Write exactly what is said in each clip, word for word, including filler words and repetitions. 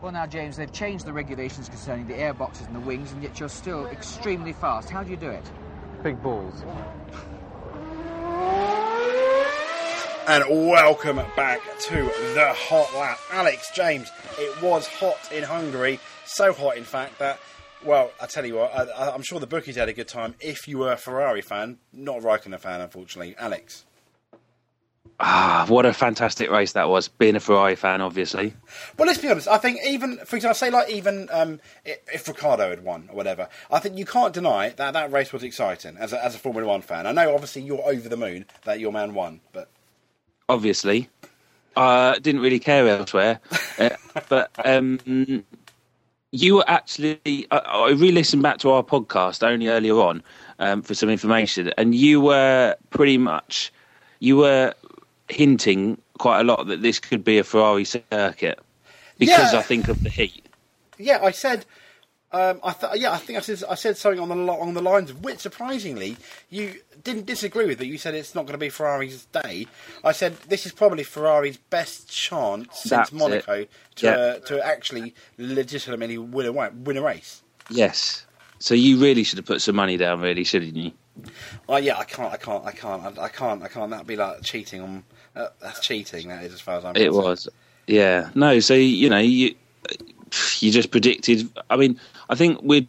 Well now, James, they've changed the regulations concerning the air boxes and the wings, and yet you're still extremely fast. How do you do it? Big balls. And welcome back to The Hot Lap. Alex, James, it was hot in Hungary. So hot, in fact, that, well, I tell you what, I, I'm sure the bookies had a good time if you were a Ferrari fan, not a Räikkönen fan, unfortunately. Alex? Ah, what a fantastic race that was, being a Ferrari fan, obviously. Well, let's be honest, I think even, for example, say like even um, if Ricciardo had won or whatever, I think you can't deny that that race was exciting as a, as a Formula One fan. I know, obviously, you're over the moon that your man won, but... Obviously, uh, didn't really care elsewhere, uh, but um, you were actually, I, I re-listened back to our podcast only earlier on um, for some information, and you were pretty much, you were hinting quite a lot that this could be a Ferrari circuit, because yeah. I think of the heat. Yeah, I said... Um, I th- yeah, I think I said I said something on the along the lines of which, surprisingly, you didn't disagree with. It. You said it's not going to be Ferrari's day. I said this is probably Ferrari's best chance That's since Monaco it. to yep. uh, to actually legitimately win a win a race. Yes. So you really should have put some money down, really, shouldn't you? Oh uh, yeah, I can't, I can't, I can't, I, I can't, I can't. That'd be like cheating on. Uh, that's cheating. That is, as far as I'm concerned. It was. Yeah. No. So you know you. You just predicted. I mean, I think we'd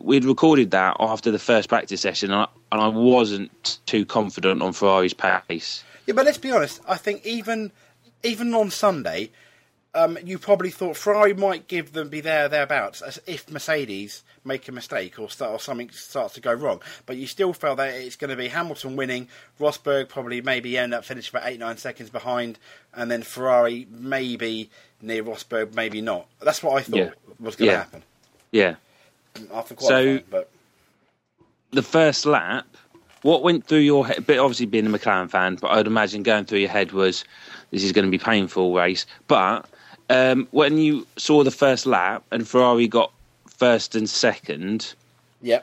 we'd recorded that after the first practice session, and I, and I wasn't too confident on Ferrari's pace. Yeah, but let's be honest. I think even even on Sunday, um, you probably thought Ferrari might give them be there thereabouts, as if Mercedes make a mistake or start or something starts to go wrong. But you still felt that it's going to be Hamilton winning, Rosberg probably maybe end up finishing about eight nine seconds behind, and then Ferrari maybe. Near Rosberg, maybe not. That's what I thought yeah. was going to yeah. happen. Yeah. After quite so, a time, but... the first lap, what went through your head? But obviously, being a McLaren fan, but I'd imagine going through your head was, this is going to be a painful race. But um, when you saw the first lap and Ferrari got first and second, yeah,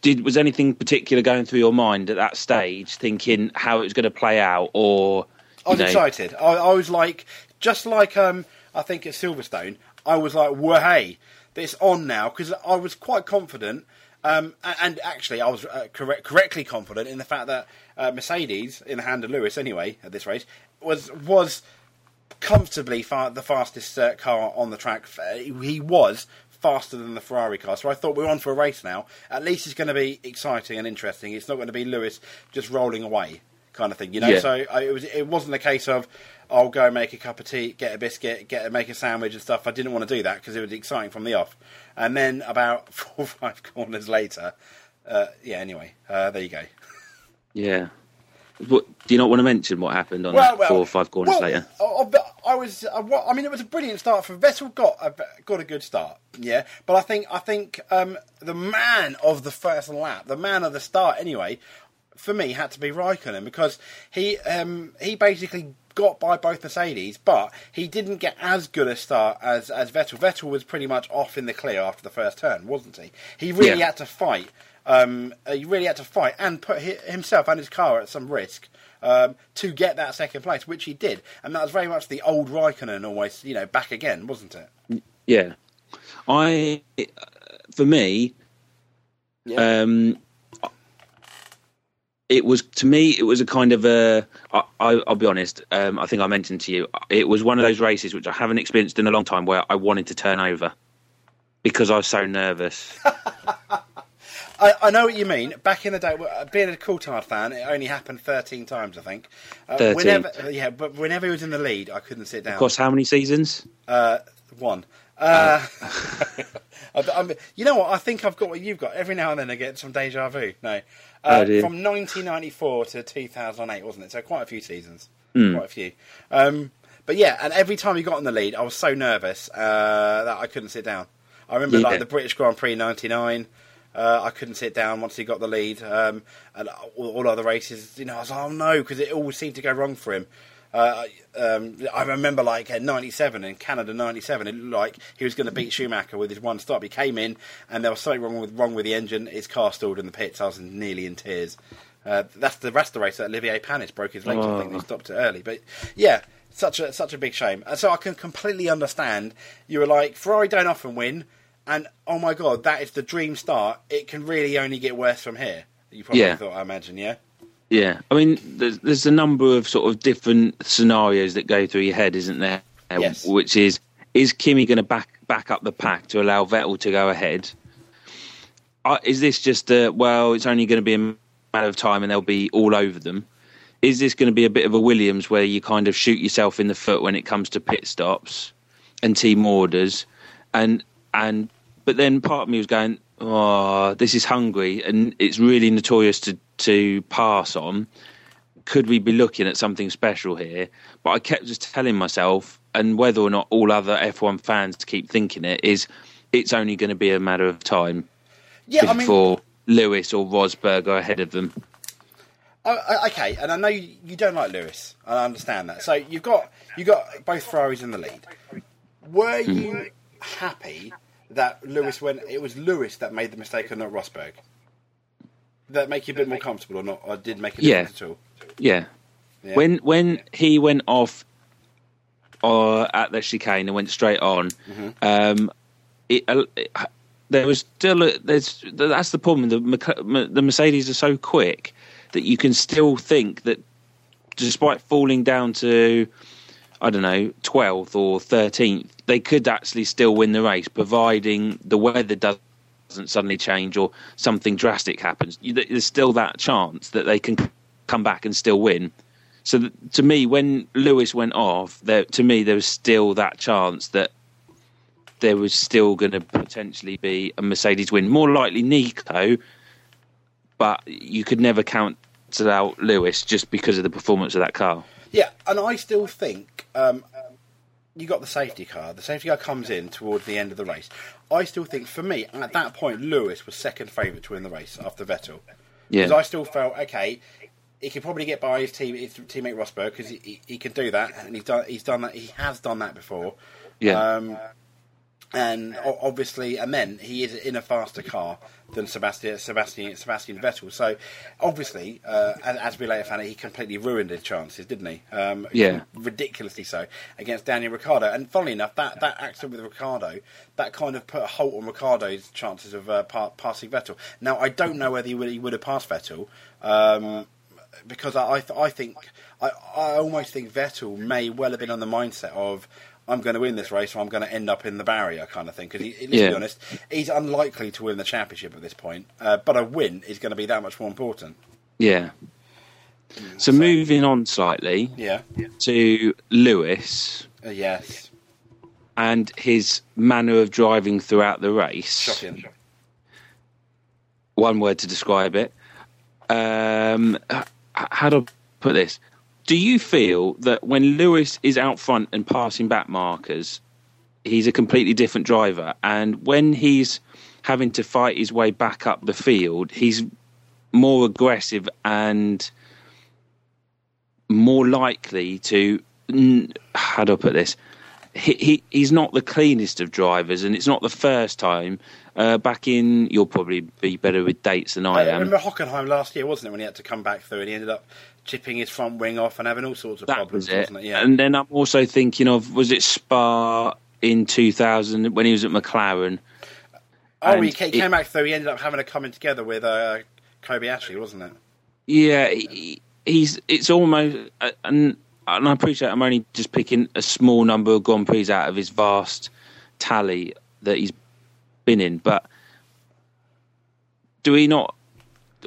did was anything particular going through your mind at that stage, thinking how it was going to play out, or I was know, excited. I, I was like. Just like um, I think at Silverstone, I was like, "Well, hey, it's on now," because I was quite confident, um, and actually I was uh, correct, correctly confident in the fact that uh, Mercedes, in the hand of Lewis anyway, at this race, was was comfortably far, the fastest uh, car on the track. He was faster than the Ferrari car, so I thought we're on for a race now. At least it's going to be exciting and interesting. It's not going to be Lewis just rolling away. Kind of thing, you know. Yeah. So I, it was. It wasn't a case of I'll go make a cup of tea, get a biscuit, get make a sandwich and stuff. I didn't want to do that because it was exciting from the off. And then about four or five corners later, uh, yeah. Anyway, uh, there you go. Yeah. What, do you not want to mention what happened on well, that well, four or five corners well, later? I, I was. I, I mean, it was a brilliant start for Vettel. Got a, got a good start. Yeah, but I think I think um, the man of the first lap, the man of the start, anyway. For me, had to be Räikkönen because he um, he basically got by both Mercedes, but he didn't get as good a start as, as Vettel. Vettel was pretty much off in the clear after the first turn, wasn't he? He really yeah. had to fight. Um, he really had to fight and put himself and his car at some risk um, to get that second place, which he did. And that was very much the old Räikkönen, always, you know, back again, wasn't it? Yeah, I for me. Yeah. Um, It was, to me, it was a kind of a, I, I, I'll be honest, um, I think I mentioned to you, it was one of those races which I haven't experienced in a long time where I wanted to turn over because I was so nervous. I, I know what you mean. Back in the day, being a Coulthard fan, it only happened thirteen times, I think. Uh, thirteen. Whenever, yeah, but whenever he was in the lead, I couldn't sit down. Of course, how many seasons? Uh, one. Uh, I, I'm, you know what? I think I've got what you've got. Every now and then I get some deja vu. No. Uh, oh, from nineteen ninety-four to two thousand eight, wasn't it? So quite a few seasons, mm. quite a few. Um, but yeah, and every time he got in the lead, I was so nervous uh, that I couldn't sit down. I remember yeah. like the British Grand Prix ninety-nine. Uh, I couldn't sit down once he got the lead, um, and all, all other races, you know, I was like, oh no, because it always seemed to go wrong for him. Uh, um, I remember like in ninety-seven in Canada ninety-seven, it looked like he was going to beat Schumacher with his one stop. He came in and there was something wrong with wrong with the engine. His car stalled in the pits. I was nearly in tears. Uh, that's the rest of the race that Olivier Panis broke his legs. Oh. I think they stopped it early. But yeah, Such a such a big shame. And so I can completely understand. You were like, Ferrari don't often win, and oh my god, that is the dream start. It can really only get worse from here. You probably yeah. thought, I imagine, yeah? Yeah. I mean, there's, there's a number of sort of different scenarios that go through your head, isn't there? Yes. Which is, is Kimi going to back back up the pack to allow Vettel to go ahead? Uh, is this just a, well, it's only going to be a matter of time and they'll be all over them? Is this going to be a bit of a Williams where you kind of shoot yourself in the foot when it comes to pit stops and team orders? And and but then part of me was going, oh, this is Hungary and it's really notorious to, to pass on. Could we be looking at something special here? But I kept just telling myself, and whether or not all other F one fans keep thinking it, is it's only going to be a matter of time yeah, before I mean... Lewis or Rosberg are ahead of them. Oh, okay, and I know you don't like Lewis. I understand that. So you've got you got both Ferraris in the lead. Were you mm. happy that Lewis went? It was Lewis that made the mistake, and not Rosberg. Did that make you a bit more comfortable, or not? Or did make a difference yeah. at all? Yeah. yeah. When when he went off, or uh, at the chicane and went straight on, mm-hmm. um, it, uh, it, there was still a, there's that's the problem. The the Mercedes are so quick that you can still think that despite falling down to, I don't know, twelfth or thirteenth, they could actually still win the race, providing the weather doesn't suddenly change or something drastic happens. There's still that chance that they can come back and still win. So to me, when Lewis went off, there, to me, there was still that chance that there was still going to potentially be a Mercedes win. More likely Nico, but you could never count out Lewis just because of the performance of that car. Yeah, and I still think um, you got the safety car. The safety car comes in towards the end of the race. I still think, for me, at that point, Lewis was second favourite to win the race after Vettel. Yeah. Because I still felt, okay, he could probably get by his, team, his teammate Rosberg because he, he, he can do that, and he's done, he's done that. He has done that before. Yeah. Um, And obviously, and then he is in a faster car than Sebastian Sebastian Sebastian Vettel. So obviously, uh, as, as we later found out, he completely ruined his chances, didn't he? Um, yeah, ridiculously so against Daniel Ricciardo. And funnily enough, that, that accident with Ricciardo that kind of put a halt on Ricciardo's chances of uh, pa- passing Vettel. Now I don't know whether he would he would have passed Vettel um, because I I, th- I think I, I almost think Vettel may well have been on the mindset of, I'm going to win this race, or I'm going to end up in the barrier kind of thing. Because, let's yeah. be honest, he's unlikely to win the championship at this point. Uh, but a win is going to be that much more important. Yeah. So, so moving on slightly yeah. to Lewis. Uh, yes. And his manner of driving throughout the race. Shocking. One word to describe it. Um, how do I put this? Do you feel that when Lewis is out front and passing back markers, he's a completely different driver? And when he's having to fight his way back up the field, he's more aggressive and more likely to, how do I put this? He, he he's not the cleanest of drivers, and it's not the first time. Uh, back in, you'll probably be better with dates than I, I am. I remember Hockenheim last year, wasn't it, when he had to come back through and he ended up chipping his front wing off and having all sorts of that problems, was it. wasn't it? Yeah. And then I'm also thinking of, was it Spa in two thousand when he was at McLaren? Oh, he came it, back through. He ended up having a coming together with uh, Kobayashi, wasn't it? Yeah, he, he's. It's almost. Uh, and, And I appreciate I'm only just picking a small number of Grand Prix out of his vast tally that he's been in. But do we not,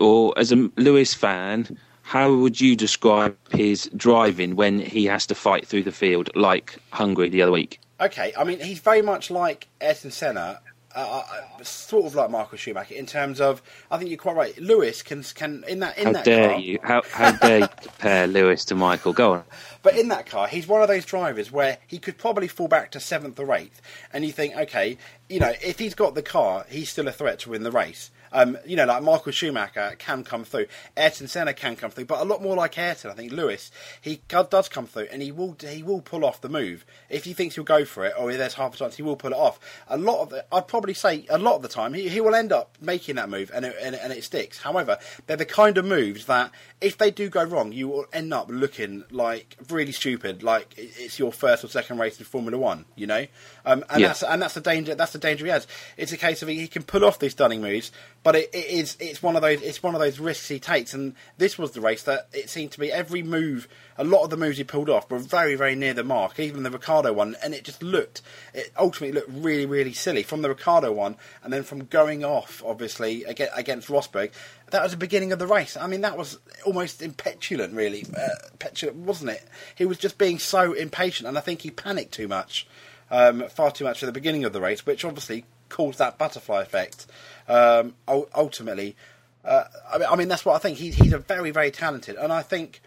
or as a Lewis fan, how would you describe his driving when he has to fight through the field like Hungary the other week? Okay, I mean, he's very much like Ayrton Senna, uh, sort of like Michael Schumacher in terms of, I think you're quite right, Lewis can, can in that in how that dare car... You? How, how dare you compare Lewis to Michael? Go on. But in that car, he's one of those drivers where he could probably fall back to seventh or eighth, and you think, okay, you know, if he's got the car, he's still a threat to win the race. Um, you know, like Michael Schumacher can come through. Ayrton Senna can come through, but a lot more like Ayrton, I think, Lewis. He does come through, and he will he will pull off the move. If he thinks he'll go for it, or if there's half a chance, he will pull it off. A lot of the, I'd probably say a lot of the time, he, he will end up making that move, and it, and, and it sticks. However, they're the kind of moves that, if they do go wrong, you will end up looking like really stupid, like it's your first or second race in Formula One, you know? Um, and yeah. that's and that's the danger that's the danger he has. It's a case of he, he can pull off these stunning moves, but it, it is it's one of those it's one of those risks he takes, and this was the race that it seemed to be every move, a lot of the moves he pulled off were very, very near the mark, even the Ricciardo one, and it just looked it ultimately looked really, really silly from the Ricciardo one, and then from going off, obviously, against Rosberg. That was the beginning of the race. I mean, that was almost impetulant, really. Uh, petulant, wasn't it? He was just being so impatient, and I think he panicked too much, um, far too much at the beginning of the race, which obviously caused that butterfly effect. Um, ultimately, uh, I mean, I mean, that's what I think. He, he's a very, very talented, and I think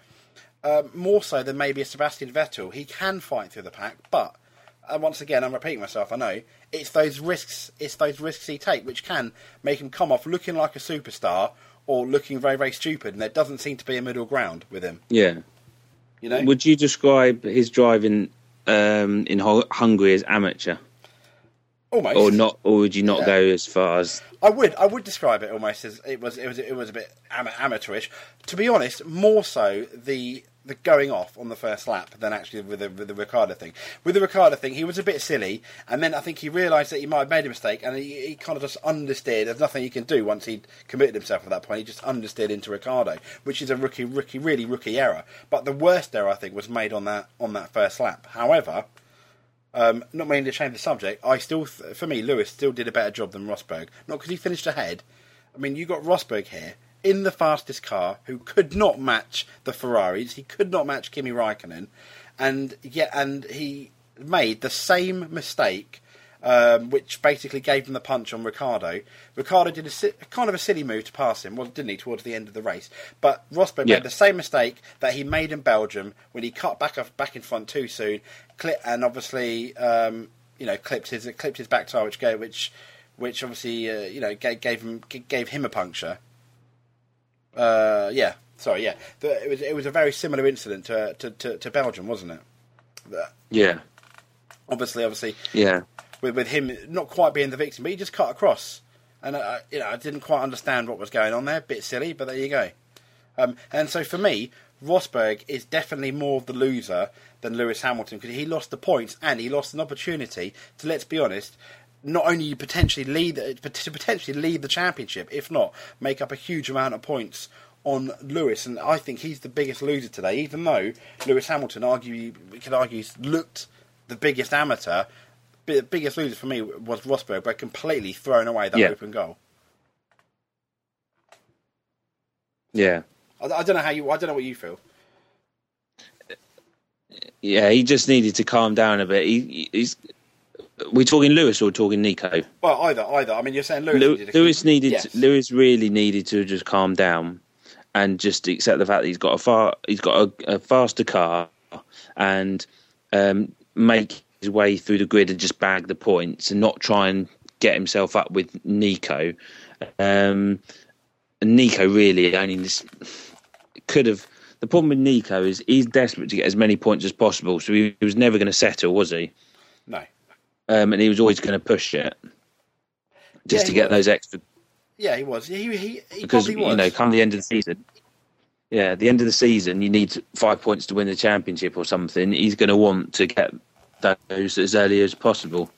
uh, more so than maybe a Sebastian Vettel. He can fight through the pack, but uh, once again, I'm repeating myself, I know. It's those risks. It's those risks he takes which can make him come off looking like a superstar, or looking very, very stupid, and there doesn't seem to be a middle ground with him. Yeah. You know? Would you describe his driving um, in Hungary as amateur? Almost. Or not? Or would you not yeah. go as far as? I would. I would describe it almost as it was. It was. It was a bit ama- amateurish. To be honest, more so the. The going off on the first lap than actually with the, with the Ricciardo thing. With the Ricciardo thing, he was a bit silly, and then I think he realised that he might have made a mistake, and he, he kind of just understeered. There's nothing he can do once he'd committed himself at that point. He just understeered into Ricciardo, which is a rookie, rookie, really rookie error. But the worst error, I think, was made on that on that first lap. However, um, not meaning to change the subject, I still, for me, Lewis still did a better job than Rosberg. Not because he finished ahead. I mean, you got Rosberg here, in the fastest car, who could not match the Ferraris, he could not match Kimi Räikkönen, and yet, and he made the same mistake, um, which basically gave him the punch on Ricciardo. Ricciardo did a kind of a silly move to pass him, well, didn't he, towards the end of the race? But Rosberg yeah. made the same mistake that he made in Belgium when he cut back off, back in front too soon, and obviously, um, you know, clipped his clipped his back tire, which gave, which, which obviously, uh, you know, gave, gave him gave him a puncture. Uh, yeah, sorry, yeah. The, it was it was a very similar incident to to, to, to Belgium, wasn't it? The, yeah. Obviously, obviously. Yeah. With with him not quite being the victim, but he just cut across, and I, you know, I didn't quite understand what was going on there. Bit silly, but there you go. Um, and so for me, Rosberg is definitely more of the loser than Lewis Hamilton, because he lost the points and he lost an opportunity to, let's be honest, not only potentially lead to potentially lead the championship, if not make up a huge amount of points on Lewis, and I think he's the biggest loser today. Even though Lewis Hamilton, argue we could argue, looked the biggest amateur, the biggest loser for me was Rosberg, but completely throwing away that yeah. open goal. Yeah, I, I don't know how you. I don't know what you feel. Yeah, he just needed to calm down a bit. He, he's. We're talking Lewis or talking Nico? Well, either, either. I mean, you're saying Lewis. Lew- needed Lewis needed. Yes. To, Lewis really needed to just calm down and just accept the fact that he's got a far, he's got a, a faster car, and um, make his way through the grid and just bag the points, and not try and get himself up with Nico. Um, and Nico really only could have. The problem with Nico is he's desperate to get as many points as possible, so he, he was never going to settle, was he? No. Um, and he was always going to push it, just yeah, to get was. those extra. Yeah, he was. He he, he because probably was. You know, come the end of the season, yeah, the end of the season, you need five points to win the championship or something. He's going to want to get those as early as possible.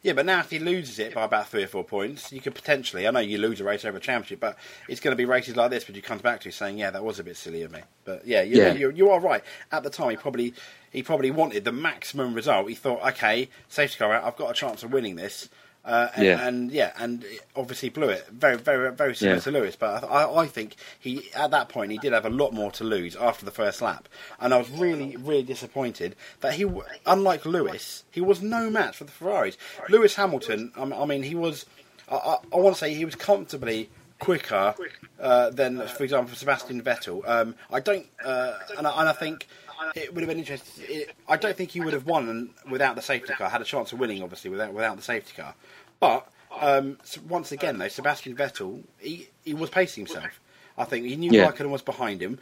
Yeah, but now if he loses it by about three or four points, you could potentially. I know you lose a race over a championship, but it's going to be races like this which you come back to saying, "Yeah, that was a bit silly of me." But yeah, you, yeah. you, you are right. At the time, he probably. He probably wanted the maximum result. He thought, okay, safety car out, I've got a chance of winning this. Uh, and, yeah. and yeah, and obviously blew it. Very, very, very similar yeah. to Lewis. But I, I think he, at that point, he did have a lot more to lose after the first lap. And I was really, really disappointed that he, unlike Lewis, he was no match for the Ferraris. Lewis Hamilton, I mean, he was, I, I, I want to say he was comfortably quicker uh, than, for example, Sebastian Vettel. Um, I don't, uh, and, I, and I think. It would have been interesting. It, I don't think he would have won without the safety car. Had a chance of winning, obviously, without without the safety car. But Um, so once again, though, Sebastian Vettel, he, he was pacing himself. I think he knew yeah. Räikkönen was behind him.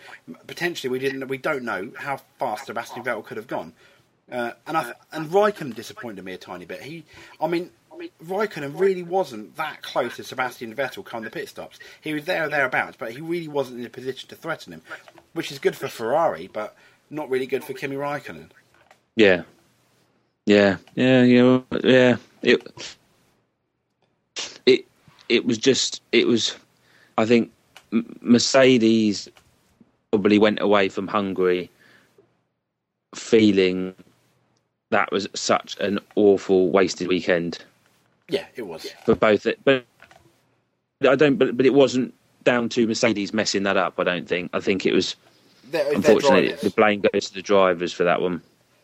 Potentially, we didn't. We don't know how fast Sebastian Vettel could have gone. Uh, and I, and Räikkönen disappointed me a tiny bit. He, I mean, Räikkönen really wasn't that close to Sebastian Vettel come the pit stops. He was there or thereabouts, but he really wasn't in a position to threaten him, which is good for Ferrari, but not really good for Kimi Räikkönen. Yeah, yeah, yeah, yeah, yeah. It, it, it was just, it was, I think. Mercedes probably went away from Hungary feeling that was such an awful wasted weekend. Yeah, it was for both. But I don't. But, but it wasn't down to Mercedes messing that up. I don't think. I think it was. They're, unfortunately, the blame goes to the drivers for that one.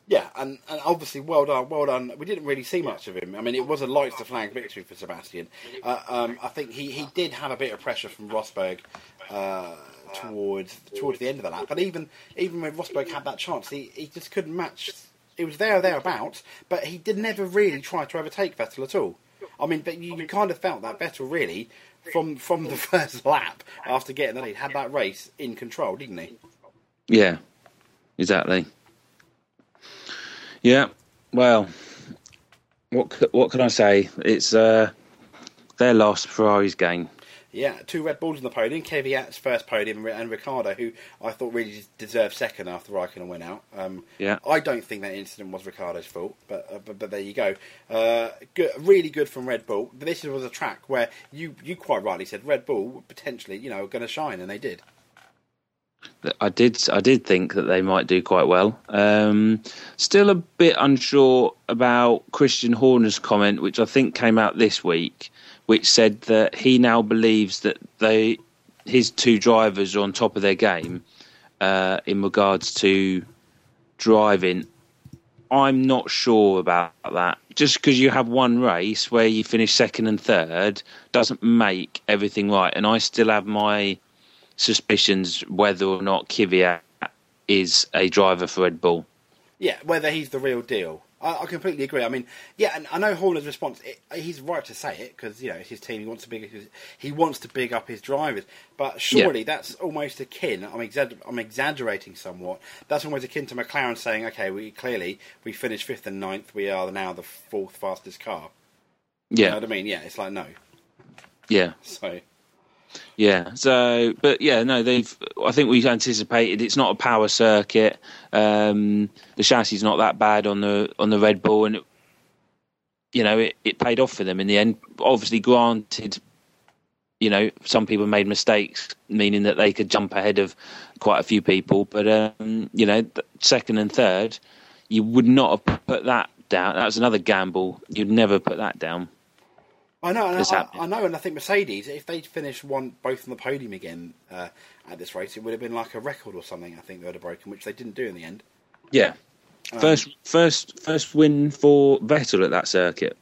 Yeah, and, and obviously, well done, well done. We didn't really see much of him. I mean, it was a lights-to-flag victory for Sebastian. Uh, um, I think he, he did have a bit of pressure from Rosberg uh, towards towards the end of the lap. But even even when Rosberg had that chance, he, he just couldn't match. It was there or thereabouts, but he did never really try to overtake Vettel at all. I mean, but you kind of felt that Vettel really, from, from the first lap, after getting the lead, had that race in control, didn't he? Yeah, exactly. Yeah, well, what what can I say? It's uh, their last Ferrari's game. Yeah, two Red Bulls on the podium. Kvyat's first podium, and Ricciardo, who I thought really deserved second after Räikkönen went out. Um, yeah, I don't think that incident was Ricciardo's fault, but uh, but, but there you go. Uh, good, really good from Red Bull. This was a track where you you quite rightly said Red Bull potentially, you know, going to shine, and they did. I did. I did think that they might do quite well. Um, still a bit unsure about Christian Horner's comment, which I think came out this week, which said that he now believes that they, his two drivers, are on top of their game uh, in regards to driving. I'm not sure about that. Just because you have one race where you finish second and third doesn't make everything right, and I still have my suspicions whether or not Kvyat is a driver for Red Bull. Yeah, whether he's the real deal. I, I completely agree. I mean, yeah, and I know Horner's response. It, he's right to say it because you know it's his team. He wants to big. He wants to big up his drivers, but surely yeah. that's almost akin. I'm, exa- I'm exaggerating somewhat. That's almost akin to McLaren saying, "Okay, we clearly we finished fifth and ninth. We are now the fourth fastest car." Yeah, you know what I mean, yeah, it's like no. Yeah. So. Yeah, so, but yeah, no, they've, I think we've anticipated it's not a power circuit. Um, the chassis is not that bad on the on the Red Bull, and it, you know, it, it paid off for them in the end. Obviously, granted, you know, some people made mistakes, meaning that they could jump ahead of quite a few people, but, um, you know, second and third, you would not have put that down. That was another gamble. You'd never put that down. I know, and I, I know, and I think Mercedes, if they'd finished one both on the podium again uh, at this race, it would have been like a record or something. I think they would have broken, which they didn't do in the end. Yeah, um, first, first, first win for Vettel at that circuit.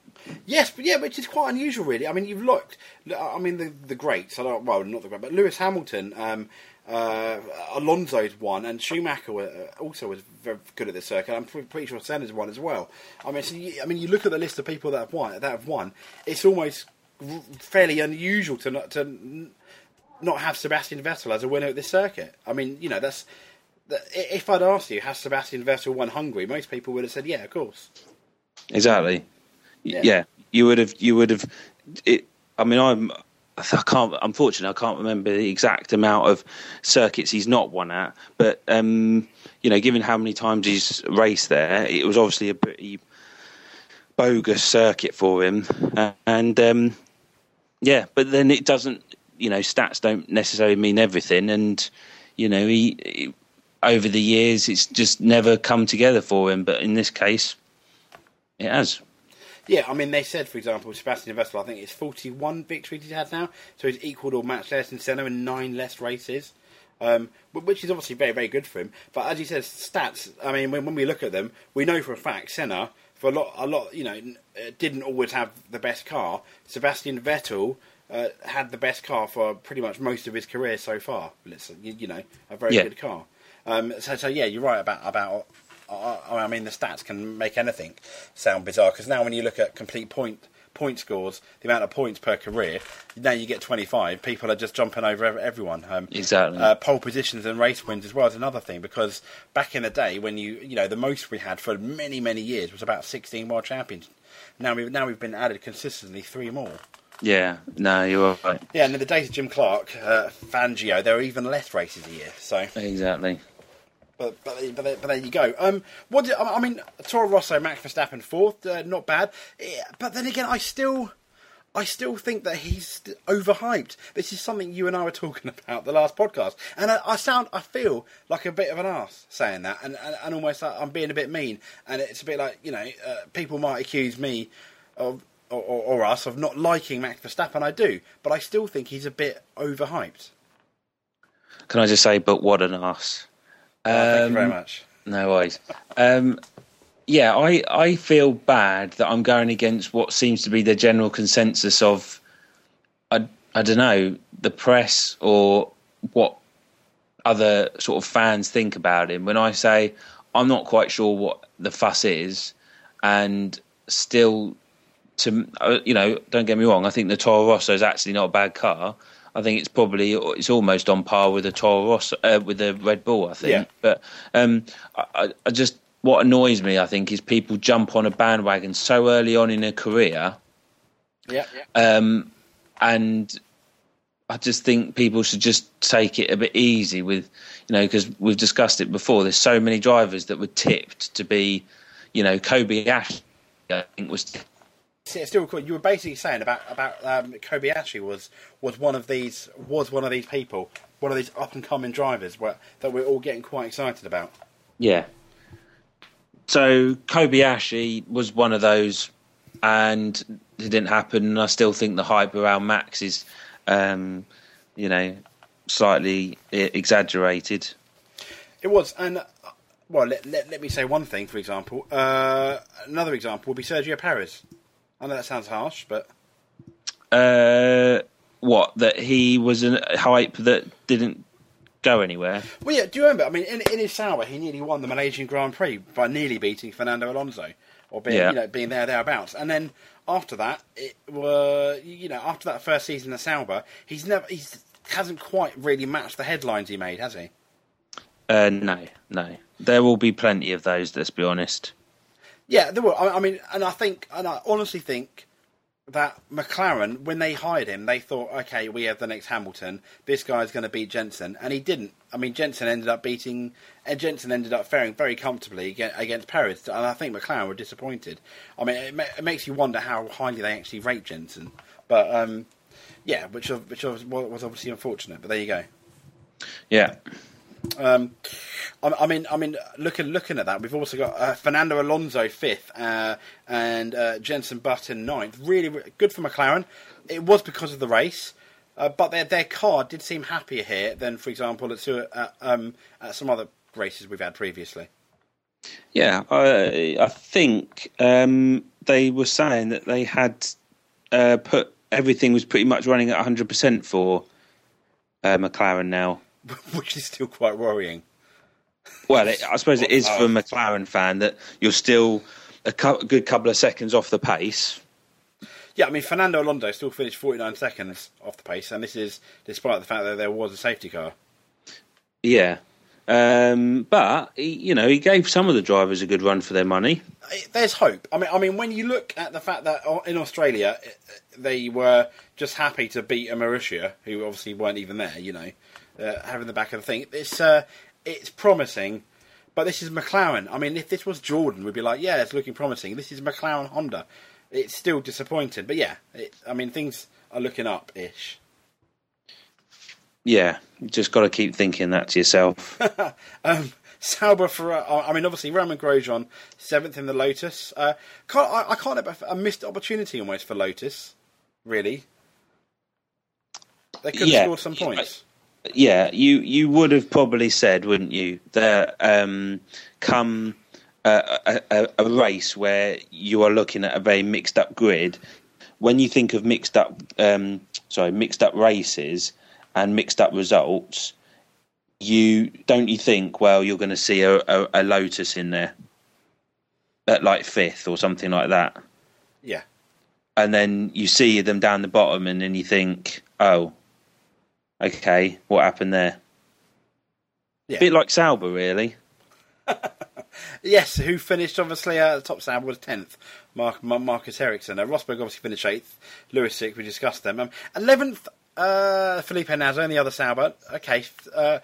Yes, but yeah, which is quite unusual, really. I mean, you've looked. I mean, the the greats. I don't. Well, not the great, but Lewis Hamilton, um, uh, Alonso's won, and Schumacher were, also was very good at this circuit. I'm pretty sure Senna's won as well. I mean, so you, I mean, you look at the list of people that have won. That have won. It's almost fairly unusual to not to not have Sebastian Vettel as a winner at this circuit. I mean, you know, that's. If I'd asked you, has Sebastian Vettel won Hungary? Most people would have said, yeah, of course. Exactly. Yeah. yeah, you would have. You would have. It, I mean, I'm. I can't. Unfortunately, I can't remember the exact amount of circuits he's not won at. But um, you know, given how many times he's raced there, it was obviously a pretty bogus circuit for him. Uh, and um, yeah, but then it doesn't. You know, stats don't necessarily mean everything. And you know, he, he over the years, it's just never come together for him. But in this case, it has. Yeah, I mean, they said, for example, Sebastian Vettel, I think it's forty-one victories he's had now, so he's equalled or matched Ayrton Senna in nine less races, um, which is obviously very, very good for him. But as he says, stats, I mean, when, when we look at them, we know for a fact Senna, for a lot, a lot, you know, didn't always have the best car. Sebastian Vettel uh, had the best car for pretty much most of his career so far. Listen, you, you know, a very yeah. good car. Um, so, so, yeah, you're right about about... I mean, the stats can make anything sound bizarre because now when you look at complete point point scores, the amount of points per career, now you get twenty-five. People are just jumping over everyone. Um, exactly. Uh, pole positions and race wins as well is another thing, because back in the day when you, you know, the most we had for many, many years was about sixteen world champions. Now we've, now we've been added consistently three more. Yeah, no, you are right. Yeah, and in the days of Jim Clark, uh, Fangio, there were even less races a year. So exactly. But but but there, but there you go. Um, what did, I mean? Toro Rosso, Max Verstappen fourth, uh, not bad. Yeah, but then again, I still, I still think that he's overhyped. This is something you and I were talking about the last podcast, and I, I sound, I feel like a bit of an arse saying that, and and, and almost like I'm being a bit mean, and it's a bit like, you know, uh, people might accuse me of. Or, or, or us of not liking Max Verstappen. I do, but I still think he's a bit overhyped. Can I just say, but what an arse! Um, oh, thank you very much. No worries. um, yeah, I I feel bad that I'm going against what seems to be the general consensus of, I I don't know, the press or what other sort of fans think about him. When I say I'm not quite sure what the fuss is, and still. To you know, don't get me wrong. I think the Toro Rosso is actually not a bad car. I think it's probably it's almost on par with the Toro Rosso uh, with the Red Bull. I think, yeah. But um, I, I just what annoys me, I think, is people jump on a bandwagon so early on in a career. Yeah. yeah. Um, and I just think people should just take it a bit easy with, you know, because we've discussed it before. There's so many drivers that were tipped to be, you know, Kobayashi. I think was. Tipped. Still, you were basically saying about about um, Kobayashi was was one of these was one of these people, one of these up and coming drivers where, that we're all getting quite excited about. Yeah. So Kobayashi was one of those, and it didn't happen. And I still think the hype around Max is, um, you know, slightly exaggerated. It was, and well, let let, let me say one thing. For example, uh, another example would be Sergio Perez. I know that sounds harsh, but uh, what that he was a hype that didn't go anywhere. Well, yeah. Do you remember? I mean, in, in his Sauber, he nearly won the Malaysian Grand Prix by nearly beating Fernando Alonso, or being yeah. you know being there thereabouts. And then after that, it were you know after that first season at Sauber, he's never he's hasn't quite really matched the headlines he made, has he? Uh, no, no. There will be plenty of those. Let's be honest. Yeah, there were. I mean, and I think, and I honestly think that McLaren, when they hired him, they thought, okay, we have the next Hamilton. This guy's going to beat Jensen, and he didn't. I mean, Jensen ended up beating, and Jensen ended up faring very comfortably against Perez, and I think McLaren were disappointed. I mean, it, ma- it makes you wonder how highly they actually rate Jensen, but um, yeah, which which was, was obviously unfortunate. But there you go. Yeah. Um, I mean, I mean, looking looking at that, we've also got uh, Fernando Alonso fifth uh, and uh, Jenson Button ninth. Really, really good for McLaren. It was because of the race, uh, but their their car did seem happier here than, for example, at, uh, um, at some other races we've had previously. Yeah, I, I think um, they were saying that they had uh, put everything was pretty much running at one hundred percent for uh, McLaren now. Which is still quite worrying. Well, it, I suppose it is for a McLaren fan that you're still a co- good couple of seconds off the pace. Yeah, I mean, Fernando Alonso still finished forty-nine seconds off the pace, and this is despite the fact that there was a safety car. Yeah. Um, but, he, you know, he gave some of the drivers a good run for their money. There's hope. I mean, I mean, when you look at the fact that in Australia, they were just happy to beat a Marussia, who obviously weren't even there, you know. Uh, having the back of the thing, it's uh, it's promising, but this is McLaren. I mean, if this was Jordan, we'd be like, yeah, it's looking promising. This is McLaren Honda. It's still disappointing, but yeah, it, I mean, things are looking up ish. Yeah, you just got to keep thinking that to yourself. um, Sauber Ferrari. I mean, obviously, Roman Grosjean seventh in the Lotus. Uh, can't I, I can't have a missed opportunity almost for Lotus. Really, they could have yeah. scored some points. I, Yeah, you, you would have probably said, wouldn't you, that um, come uh, a, a, a race where you are looking at a very mixed up grid. When you think of mixed up, um, sorry, mixed up races and mixed up results, you don't you think, well, you're going to see a, a, a Lotus in there at like fifth or something like that. Yeah. and then you see them down the bottom, and then you think, oh, okay, what happened there? Yeah. A bit like Sauber, really. Yes, who finished, obviously, uh, the top Sauber was tenth, Mark, Marcus Ericsson. Uh, Rosberg obviously finished eighth, Lewis sixth, we discussed them. Um, eleventh, uh, Felipe Nasr, the other Sauber. Okay, uh,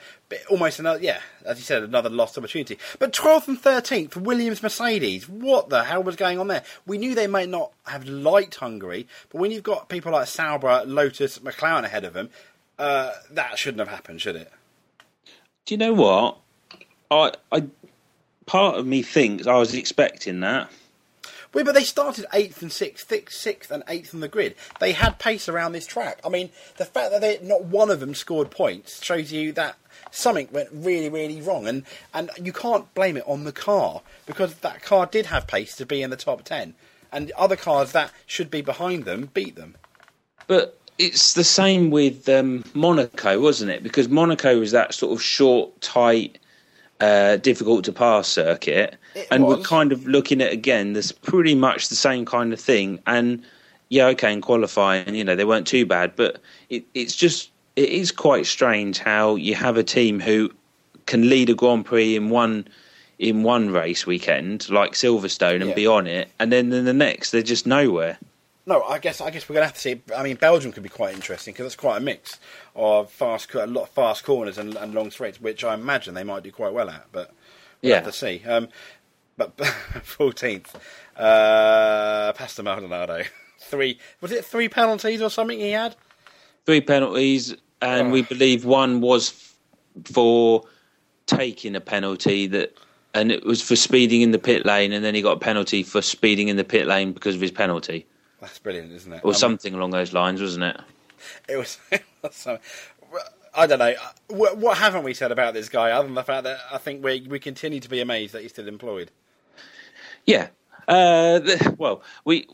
almost another, yeah, as you said, another lost opportunity. But twelfth and thirteenth, Williams Mercedes. What the hell was going on there? We knew they might not have liked Hungary, but when you've got people like Sauber, Lotus, McLaren ahead of them, uh, that shouldn't have happened, should it? Do you know what? I, I, part of me thinks I was expecting that. Well, but they started eighth and sixth, sixth and eighth on the grid. They had pace around this track. I mean, the fact that they, not one of them scored points shows you that something went really, really wrong. And, and you can't blame it on the car, because that car did have pace to be in the top ten. And other cars that should be behind them beat them. But it's the same with um, Monaco, wasn't it? Because Monaco was that sort of short, tight, Uh, difficult to pass circuit, it and was. We're kind of looking at again this pretty much the same kind of thing. And yeah, okay, in qualifying, you know, they weren't too bad, but it, it's just it is quite strange how you have a team who can lead a Grand Prix in one in one race weekend like Silverstone and yeah. be on it, and then in the next they're just nowhere. No, I guess I guess we're going to have to see. I mean, Belgium could be quite interesting because it's quite a mix of fast, a lot of fast corners and, and long straights, which I imagine they might do quite well at. But we'll yeah. have to see. Um, but fourteenth, uh, Pastor Maldonado, three was it three penalties or something he had? Three penalties, and oh. we believe one was for taking a penalty that. And it was for speeding in the pit lane, and then he got a penalty for speeding in the pit lane because of his penalty. That's brilliant, isn't it? Or I mean, something along those lines, wasn't it? It was. It was I don't know. What, what haven't we said about this guy, other than the fact that I think we we continue to be amazed that he's still employed? Yeah. Uh, the, well, we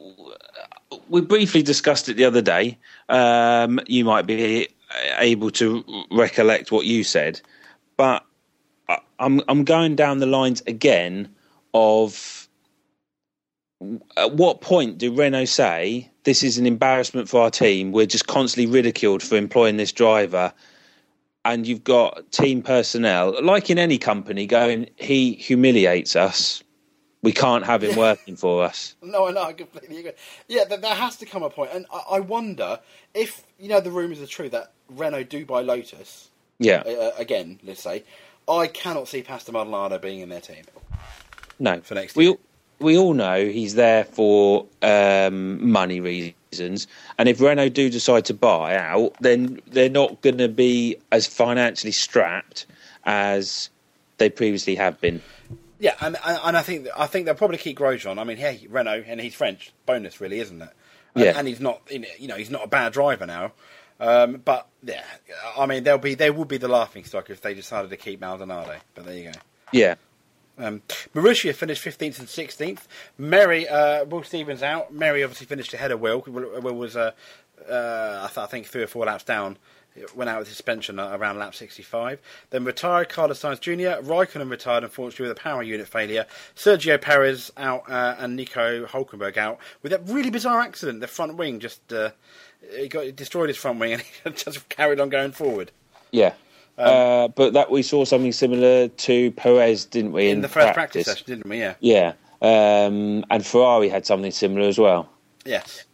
we briefly discussed it the other day. Um, you might be able to recollect what you said, but I, I'm I'm going down the lines again of. At what point do Renault say this is an embarrassment for our team? We're just constantly ridiculed for employing this driver, and you've got team personnel, like in any company, going, he humiliates us. We can't have him yeah. working for us. No, no, I completely agree. Yeah, there has to come a point, and I wonder if you know the rumours are true that Renault do buy Lotus. Yeah, uh, again, let's say I cannot see Pastor Maldonado being in their team. No, for next year. We, We all know he's there for um, money reasons, and if Renault do decide to buy out, then they're not going to be as financially strapped as they previously have been. Yeah, and and I think I think they'll probably keep Grosjean. I mean, hey, Renault, and he's French. Bonus, really, isn't it? And, yeah, and he's not, you know, he's not a bad driver now. Um, but yeah, I mean, they'll be they would be the laughing stock if they decided to keep Maldonado. But there you go. Yeah. Um, Marussia finished fifteenth and sixteenth. Merhi, uh, Will Stevens out. Merhi obviously finished ahead of Will. Will, Will was, uh, uh, I, th- I think, three or four laps down. It went out with suspension around lap sixty-five. Then retired Carlos Sainz Junior Räikkönen retired, unfortunately, with a power unit failure. Sergio Perez out uh, and Nico Hülkenberg out with that really bizarre accident. The front wing just uh, he got it destroyed his front wing and he just carried on going forward. Yeah. Um, uh, but that we saw something similar to Perez, didn't we? In, in the first practice. practice session, didn't we? Yeah. Yeah. Um, and Ferrari had something similar as well. Yes.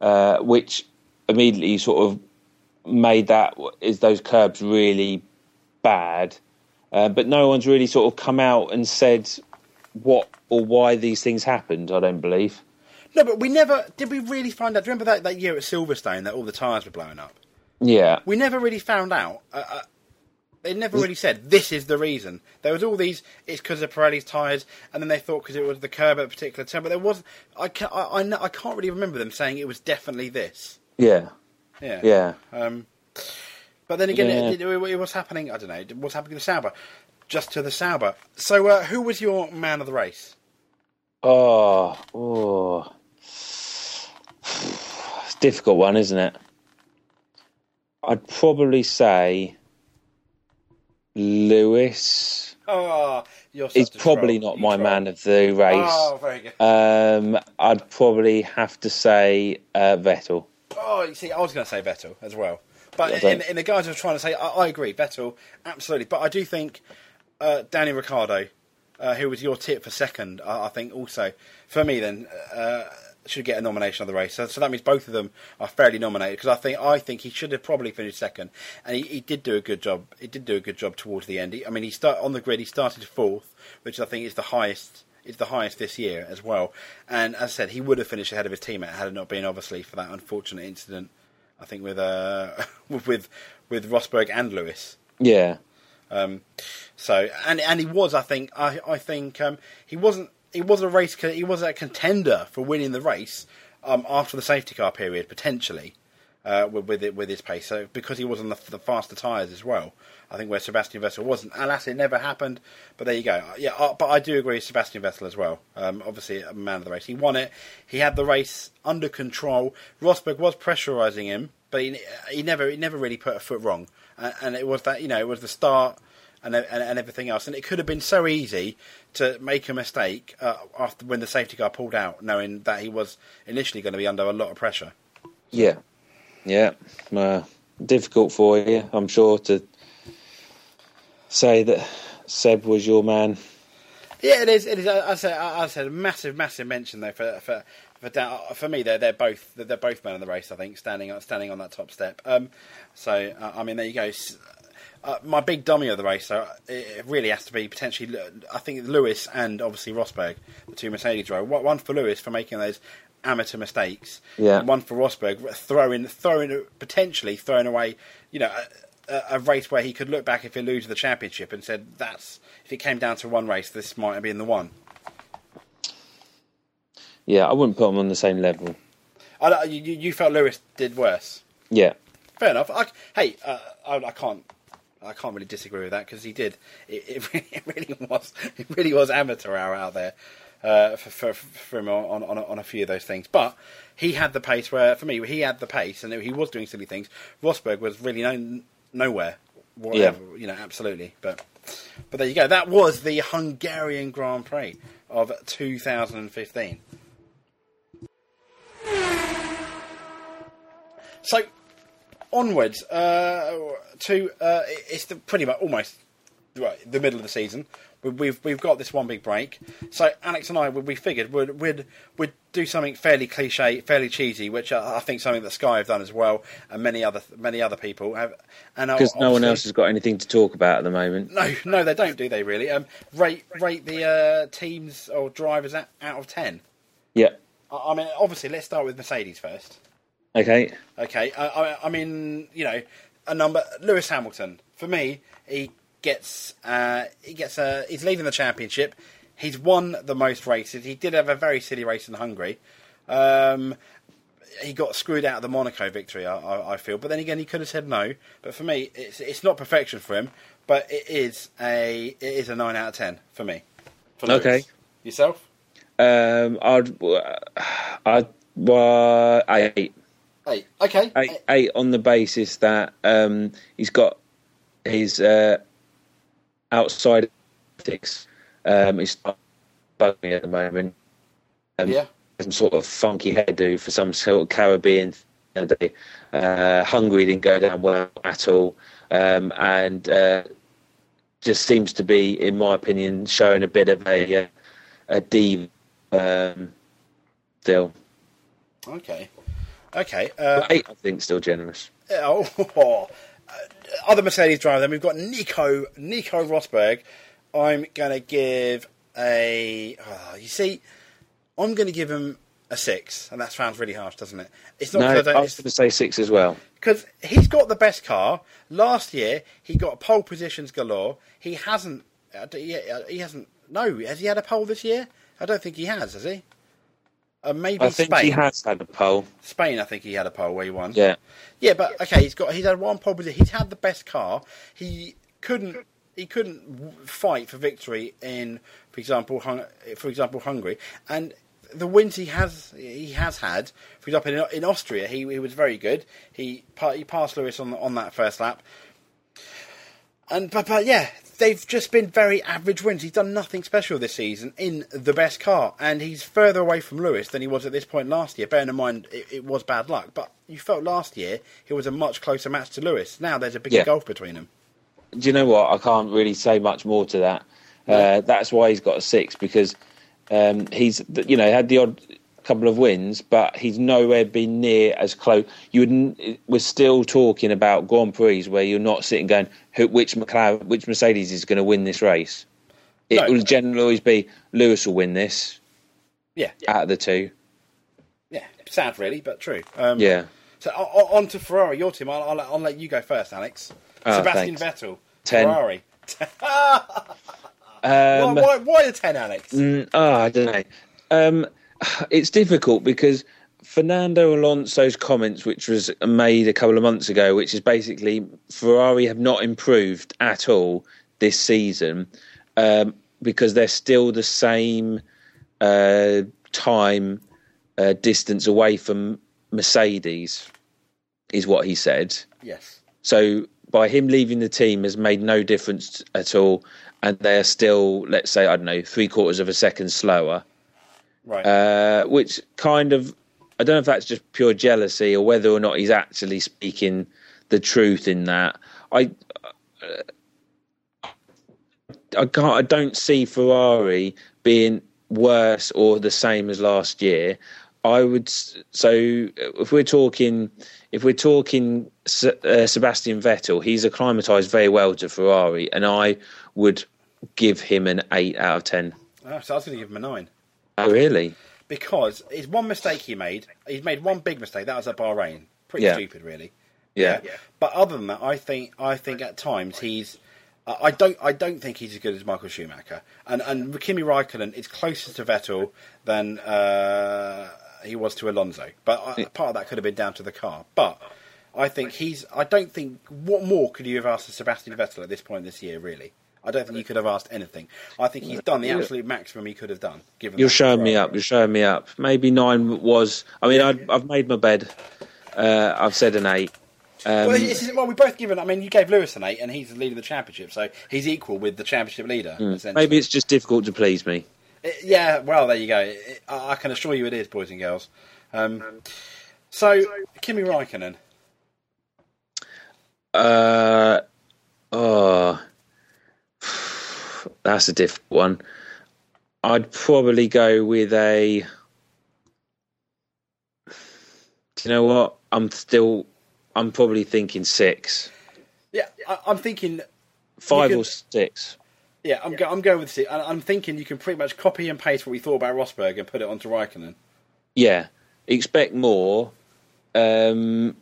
Uh, which immediately sort of made that, is those curbs really bad? Uh, but no one's really sort of come out and said what or why these things happened, I don't believe. No, but we never, did we really find out? Do you remember that, that year at Silverstone that all the tyres were blowing up? Yeah. We never really found out. Uh, uh, They never really said, this is the reason. There was all these, it's because of Pirelli's tyres, and then they thought because it was the curb at a particular time, but there wasn't, I can't, I, I, I can't really remember them saying it was definitely this. Yeah. Yeah. Yeah. Um, but then again, yeah. it, it, it, it was happening, I don't know, what's happening to the Sauber? Just to the Sauber. So, uh, who was your man of the race? Oh, oh. It's a difficult one, isn't it? I'd probably say... Lewis. Oh, He's probably not my man of the race. Oh, very good. Um, I'd probably have to say uh, Vettel. Oh, you see, I was going to say Vettel as well. But in, in the guise of trying to say, I, I agree, Vettel, absolutely. But I do think uh, Danny Ricciardo, uh, who was your tip for second, I, I think also, for me then, uh, should get a nomination of the race. So, so that means both of them are fairly nominated, because I think I think he should have probably finished second. And he, he did do a good job. He did do a good job towards the end. He, I mean, he start, on the grid, he started fourth, which I think is the highest... It's the highest this year as well, and as I said, he would have finished ahead of his teammate had it not been obviously for that unfortunate incident. I think with uh with with Rosberg and Lewis. Yeah. Um. So and and he was I think I I think um he wasn't he was a race he was a contender for winning the race um after the safety car period potentially uh with with, it, with his pace, so because he was on the, the faster tyres as well. I think where Sebastian Vettel wasn't. Alas, it never happened, but there you go. Yeah, uh, but I do agree with Sebastian Vettel as well. Um, obviously, a man of the race. He won it. He had the race under control. Rosberg was pressurising him, but he, he never he never really put a foot wrong. And, and it was that, you know, it was the start and, and and everything else. And it could have been so easy to make a mistake uh, after when the safety car pulled out, knowing that he was initially going to be under a lot of pressure. Yeah, yeah. Uh, difficult for you, I'm sure, to... say that Seb was your man. Yeah, it is. It is. I, I said. I, I said. Massive, massive mention though for for for, for me. They're they're both they're both men in the race. I think standing standing on that top step. Um. So uh, I mean, there you go. Uh, my big dummy of the race. So it really has to be potentially. I think Lewis and obviously Rosberg, the two Mercedes drivers. One for Lewis for making those amateur mistakes. Yeah. And one for Rosberg throwing throwing potentially throwing away. You know. A race where he could look back if he loses the championship and said, "That's if it came down to one race, this might have been the one." Yeah, I wouldn't put him on the same level. I, you, you felt Lewis did worse. Yeah, fair enough. I, hey, uh, I, I can't, I can't really disagree with that because he did. It, it, really, it really was, it really was amateur hour out there uh, for, for, for him on, on on a few of those things, but. He had the pace where, for me, he had the pace, and he was doing silly things. Rosberg was really no, nowhere, whatever, yeah. You know, absolutely. But but there you go. That was the Hungarian Grand Prix of two thousand fifteen. So onwards uh, to uh, it's the, pretty much almost right the middle of the season. We've we've got this one big break, so Alex and I we figured would would would do something fairly cliche, fairly cheesy, which I, I think something that Sky have done as well, and many other many other people have. And because no one else has got anything to talk about at the moment. No, no, they don't, do they? Really? Um, rate rate the uh, teams or drivers out, out of ten. Yeah. I, I mean, obviously, let's start with Mercedes first. Okay. Okay. I, I I mean, you know, a number Lewis Hamilton for me he. Gets uh, he gets uh, he's leaving the championship. He's won the most races. He did have a very silly race in Hungary. Um, he got screwed out of the Monaco victory, I, I, I feel. But then again, he could have said no. But for me, it's it's not perfection for him. But it is a it is a nine out of ten for me. For Lewis. Okay, yourself? Um, I'd I'd uh, eight eight okay eight, eight. eight on the basis that um, he's got his. Uh, Outside six, um, he's bugging me at the moment. Um, yeah, some sort of funky hairdo for some sort of Caribbean thing. Uh, Hungary didn't go down well at all, um, and uh, just seems to be, in my opinion, showing a bit of a a diva um, still. Okay, okay. Uh, eight, I think, still generous. Oh. Uh, other Mercedes driver, then we've got Nico Nico Rosberg. I'm going to give a... Oh, you see, I'm going to give him a six, and that sounds really harsh, doesn't it? It's not. No, I, I was going to say six as well. Because he's got the best car. Last year, he got pole positions galore. He hasn't... He, he hasn't... No, has he had a pole this year? I don't think he has, has he? Uh, maybe I think Spain. He has had a pole. Spain, I think he had a pole where he won. Yeah, yeah, but okay, he's got he's had one pole position. He's had the best car. He couldn't he couldn't fight for victory in, for example, Hung, for example Hungary, and the wins he has he has had. For example, in, in Austria, he, he was very good. He he passed Lewis on on that first lap. And but, but yeah, they've just been very average wins. He's done nothing special this season in the best car, and he's further away from Lewis than he was at this point last year. Bearing in mind, it, it was bad luck, but you felt last year it was a much closer match to Lewis. Now there's a big yeah. gulf between them. Do you know what? I can't really say much more to that. Uh, that's why he's got a six, because um, he's, you know, had the odd couple of wins, but he's nowhere been near as close. You would, we're still talking about Grand Prix where you're not sitting going, who, which McLaren, which Mercedes is going to win this race. It no, will generally always be Lewis will win this. Yeah, yeah. Out of the two. Yeah, sad really, but true. Um, yeah. So on, on to Ferrari, your team. I'll, I'll, I'll let you go first, Alex. Oh, Sebastian thanks. Vettel, ten. Ferrari. um, why, why, why the ten, Alex? Mm, oh, I don't know. Um, It's difficult because Fernando Alonso's comments, which was made a couple of months ago, which is basically Ferrari have not improved at all this season um, because they're still the same uh, time uh, distance away from Mercedes, is what he said. Yes. So by him leaving the team has made no difference at all. And they're still, let's say, I don't know, three quarters of a second slower. Right. Uh, which kind of, I don't know if that's just pure jealousy or whether or not he's actually speaking the truth in that. I, uh, I can't. I don't see Ferrari being worse or the same as last year. I would. So if we're talking, if we're talking uh, Sebastian Vettel, he's acclimatised very well to Ferrari, and I would give him an eight out of ten. Oh, so I was going to give him a nine. Oh, really? Because it's one mistake he made. He's made one big mistake. That was at Bahrain. Pretty yeah. stupid, really. Yeah. yeah. But other than that, I think I think at times he's. Uh, I don't. I don't think he's as good as Michael Schumacher. And and Kimi Räikkönen is closer to Vettel than uh, he was to Alonso. But I, yeah. part of that could have been down to the car. But I think he's. I don't think. What more could you have asked of Sebastian Vettel at this point this year, really? I don't think you could have asked anything. I think he's done the absolute maximum he could have done. Given you're showing me up. You're showing me up. Maybe nine was. I mean, yeah. I'd, I've made my bed. Uh, I've said an eight. Um, well, this isn't, well, we both given. I mean, you gave Lewis an eight, and he's the leader of the championship, so he's equal with the championship leader. Mm. Maybe it's just difficult to please me. It, yeah. Well, there you go. It, I can assure you, it is, boys and girls. Um, so, Kimi Räikkönen. Uh. Oh. That's a different one. I'd probably go with a. Do you know what? I'm still. I'm probably thinking six. Yeah, I, I'm thinking five could, or six. Yeah, I'm. Yeah. Go, I'm going with six. I, I'm thinking you can pretty much copy and paste what we thought about Rosberg and put it onto Räikkönen. Yeah, expect more. Um,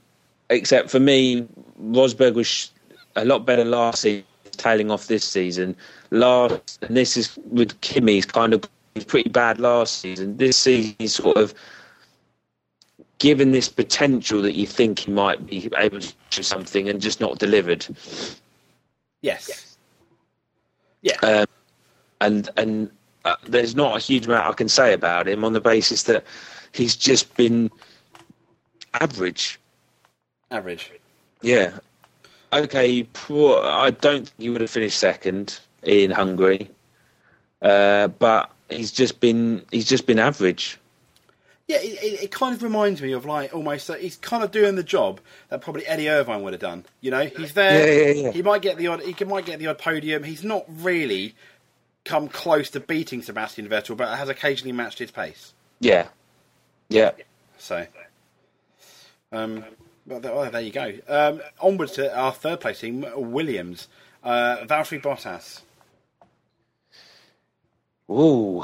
except for me, Rosberg was sh- a lot better last season. Tailing off this season. Last, and this is with Kimi's kind of pretty bad last season. This season he's sort of given this potential that you think he might be able to do something and just not delivered. Yes. Yeah. Um, and and uh, there's not a huge amount I can say about him on the basis that he's just been average. Average. Yeah. Okay, I don't think he would have finished second in Hungary, uh, but he's just been he's just been average. Yeah, it, it kind of reminds me of like almost uh, he's kind of doing the job that probably Eddie Irvine would have done. You know, he's there. Yeah, yeah, yeah. He might get the odd he might get the odd podium. He's not really come close to beating Sebastian Vettel, but has occasionally matched his pace. Yeah, yeah. So, um. Well, oh, there you go. Um, onwards to our third place team, Williams. Uh, Valtteri Bottas. Ooh.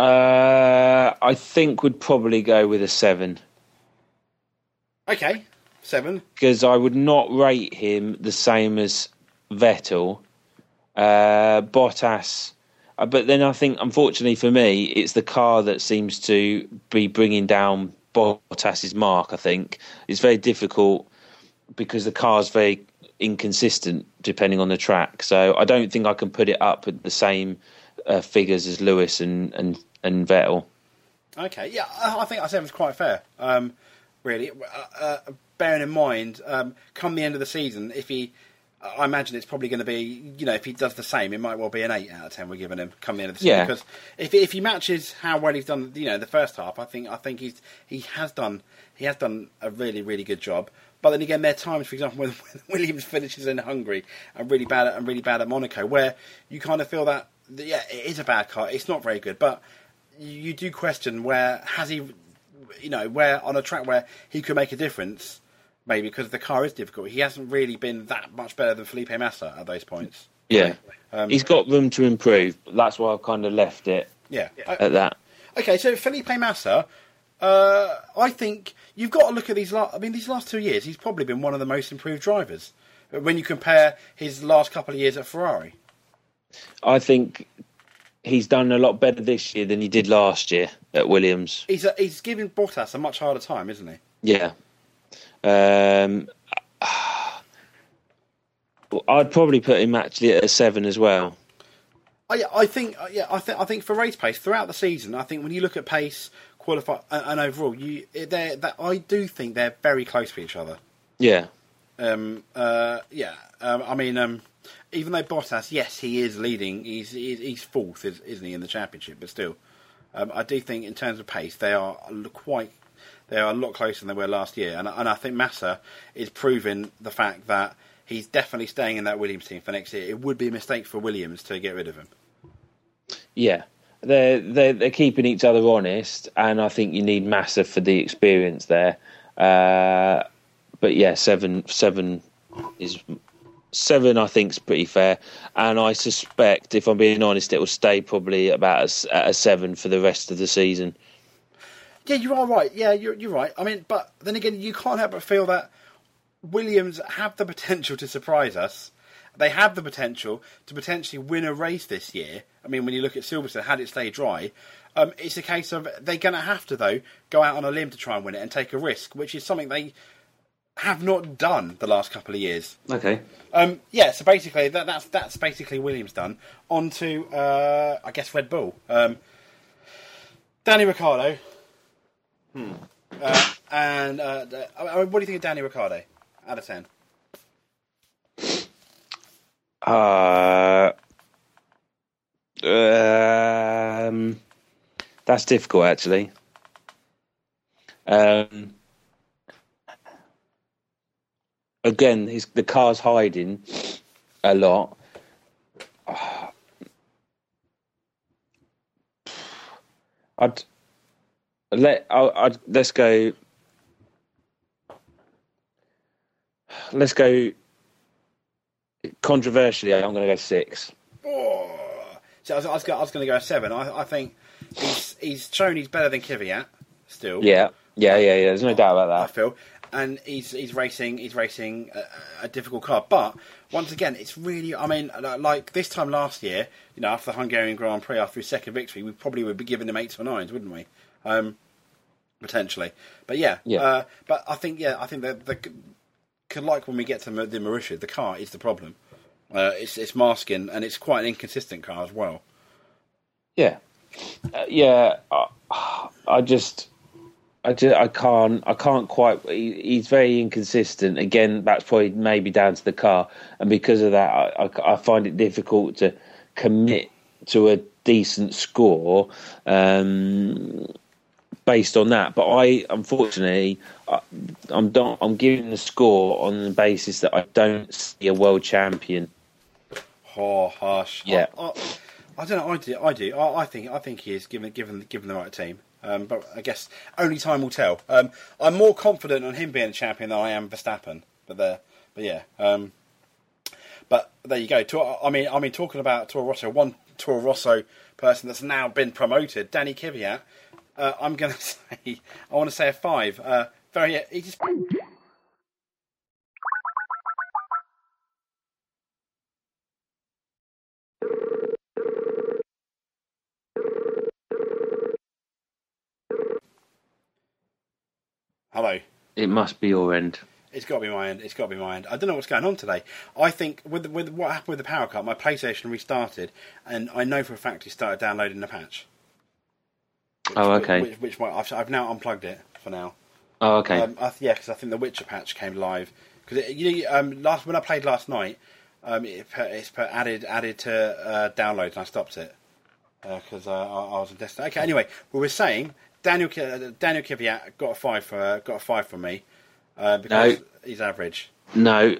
Uh, I think we'd probably go with a seven. Okay, seven. Because I would not rate him the same as Vettel. Uh, Bottas. Uh, but then I think, unfortunately for me, it's the car that seems to be bringing down Bottas's mark. I think it's very difficult because the car's very inconsistent depending on the track, so I don't think I can put it up at the same uh, figures as Lewis and, and, and Vettel. Okay, yeah, I think I said it was quite fair, um, really, uh, uh, bearing in mind um, come the end of the season, if he I imagine it's probably going to be, you know, if he does the same, it might well be an eight out of ten we're giving him coming in. Yeah. Because if if he matches how well he's done, you know, the first half, I think I think he's he has done he has done a really really good job. But then again, there are times, for example, when, when Williams finishes in Hungary and really bad at and really bad at Monaco, where you kind of feel that yeah, it is a bad car, it's not very good, but you, you do question where has he, you know, where on a track where he could make a difference. Maybe because the car is difficult. He hasn't really been that much better than Felipe Massa at those points. Yeah. Um, He's got room to improve. But that's why I've kind of left it yeah. at I, that. Okay, so Felipe Massa, uh, I think you've got to look at these last... I mean, these last two years, he's probably been one of the most improved drivers when you compare his last couple of years at Ferrari. I think... He's done a lot better this year than he did last year at Williams. He's a, he's giving Bottas a much harder time, isn't he? Yeah. Um, I'd probably put him actually at a seven as well. I I think yeah I think I think for race pace throughout the season, I think when you look at pace, qualify and, and overall, you they that I do think they're very close to each other. Yeah. Um. Uh. Yeah. Um. I mean. Um. Even though Bottas, yes, he is leading. He's he's fourth, isn't he, in the championship? But still, um, I do think in terms of pace, they are quite they are a lot closer than they were last year. And and I think Massa is proving the fact that he's definitely staying in that Williams team for next year. It would be a mistake for Williams to get rid of him. Yeah, they're they're, they're keeping each other honest, and I think you need Massa for the experience there. Uh, but yeah, seven seven is. Seven, I think, is pretty fair, and I suspect, if I'm being honest, it will stay probably about a, at a seven for the rest of the season. Yeah, you are right. Yeah, you're you're right. I mean, but then again, you can't help but feel that Williams have the potential to surprise us. They have the potential to potentially win a race this year. I mean, when you look at Silverstone, had it stayed dry, um, it's a case of they're going to have to though go out on a limb to try and win it and take a risk, which is something they. Have not done the last couple of years. Okay. Um, yeah. So basically, that, that's that's basically Williams done. On to uh, I guess Red Bull. Um, Danny Ricciardo. Hmm. Uh, and uh, uh, what do you think of Danny Ricciardo? Out of ten. Uh. Um. That's difficult, actually. Um. Again, his, the car's hiding a lot. Oh. I'd let. I'd, I'd let's go. Let's go. Controversially, I'm going to go six. Oh. So I was, I was going to go seven. I, I think he's, he's shown he's better than Kvyat still. Yeah, yeah, yeah, yeah. There's no doubt about that. I feel. And he's he's racing he's racing a, a difficult car, but once again, it's really I mean like this time last year, you know, after the Hungarian Grand Prix, after his second victory, we probably would be giving him eights or nines, wouldn't we? Um, potentially, but yeah, yeah. Uh, but I think yeah, I think that the like when we get to the Marussia, the car is the problem. Uh, it's it's masking, and it's quite an inconsistent car as well. Yeah, uh, yeah. I, I just. I, just, I can't. I can't quite. He, he's very inconsistent. Again, that's probably maybe down to the car, and because of that, I, I, I find it difficult to commit to a decent score um, based on that. But I, unfortunately, I, I'm don't, I'm giving the score on the basis that I don't see a world champion. Oh, harsh. Yeah. I, I, I don't know. I do. I do. I, I think. I think he is given given given the right team. Um, but I guess only time will tell. Um, I'm more confident on him being a champion than I am Verstappen. But there, but yeah. Um, but there you go. I mean, I mean, talking about Toro Rosso, one Toro Rosso person that's now been promoted, Danny Kvyat. Uh, I'm going to say, I want to say a five. Uh, very, he just. Hello. It must be your end. It's got to be my end. It's got to be my end. I don't know what's going on today. I think with with what happened with the power cut, my PlayStation restarted, and I know for a fact it started downloading the patch. Which, oh, okay. Which, which, which I've, I've now unplugged it for now. Oh, okay. Um, I th- yeah, because I think the Witcher patch came live. Because you know, um, last when I played last night, um, it, it's added added to uh, downloads, and I stopped it because uh, uh, I, I was in Destiny. Okay, anyway, we were saying Daniel uh, Daniel Kvyat got a five for uh, got a five from me uh, because no. he's average. No,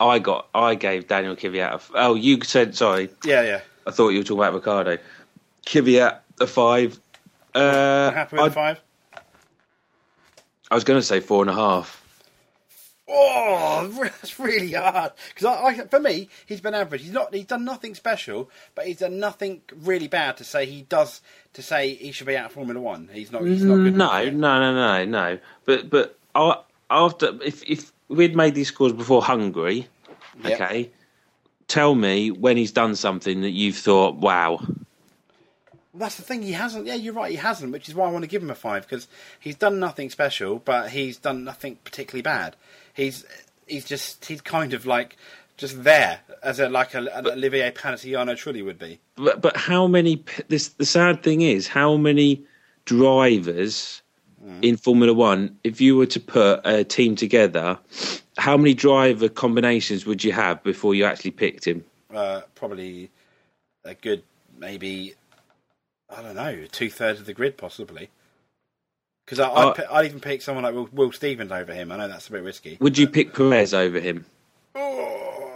I got I gave Daniel Kvyat. A f- oh, you said sorry. Yeah, yeah. I thought you were talking about Ricardo. Kvyat a five. Uh, happy with I, a five? I was going to say four and a half. Oh, that's really hard. Because I, I, for me, he's been average. He's not. He's done nothing special, but he's done nothing really bad to say he does. To say he should be out of Formula One. He's not. He's not good. No, no, no, no, no. But but I, after if if we'd made these scores before Hungary, yep. Okay. Tell me when he's done something that you've thought, wow. That's the thing, he hasn't. Yeah, you're right, he hasn't, which is why I want to give him a five, because he's done nothing special, but he's done nothing particularly bad. He's he's just, he's kind of like, just there, as a like a, an but, Olivier Panagiano truly would be. But, but how many, this, the sad thing is, how many drivers mm. in Formula One, if you were to put a team together, how many driver combinations would you have before you actually picked him? Uh, probably a good, maybe... I don't know, two thirds of the grid possibly. Because I'd, uh, I'd, I'd even pick someone like Will, Will Stevens over him. I know that's a bit risky. Would you pick Perez over him? Oh,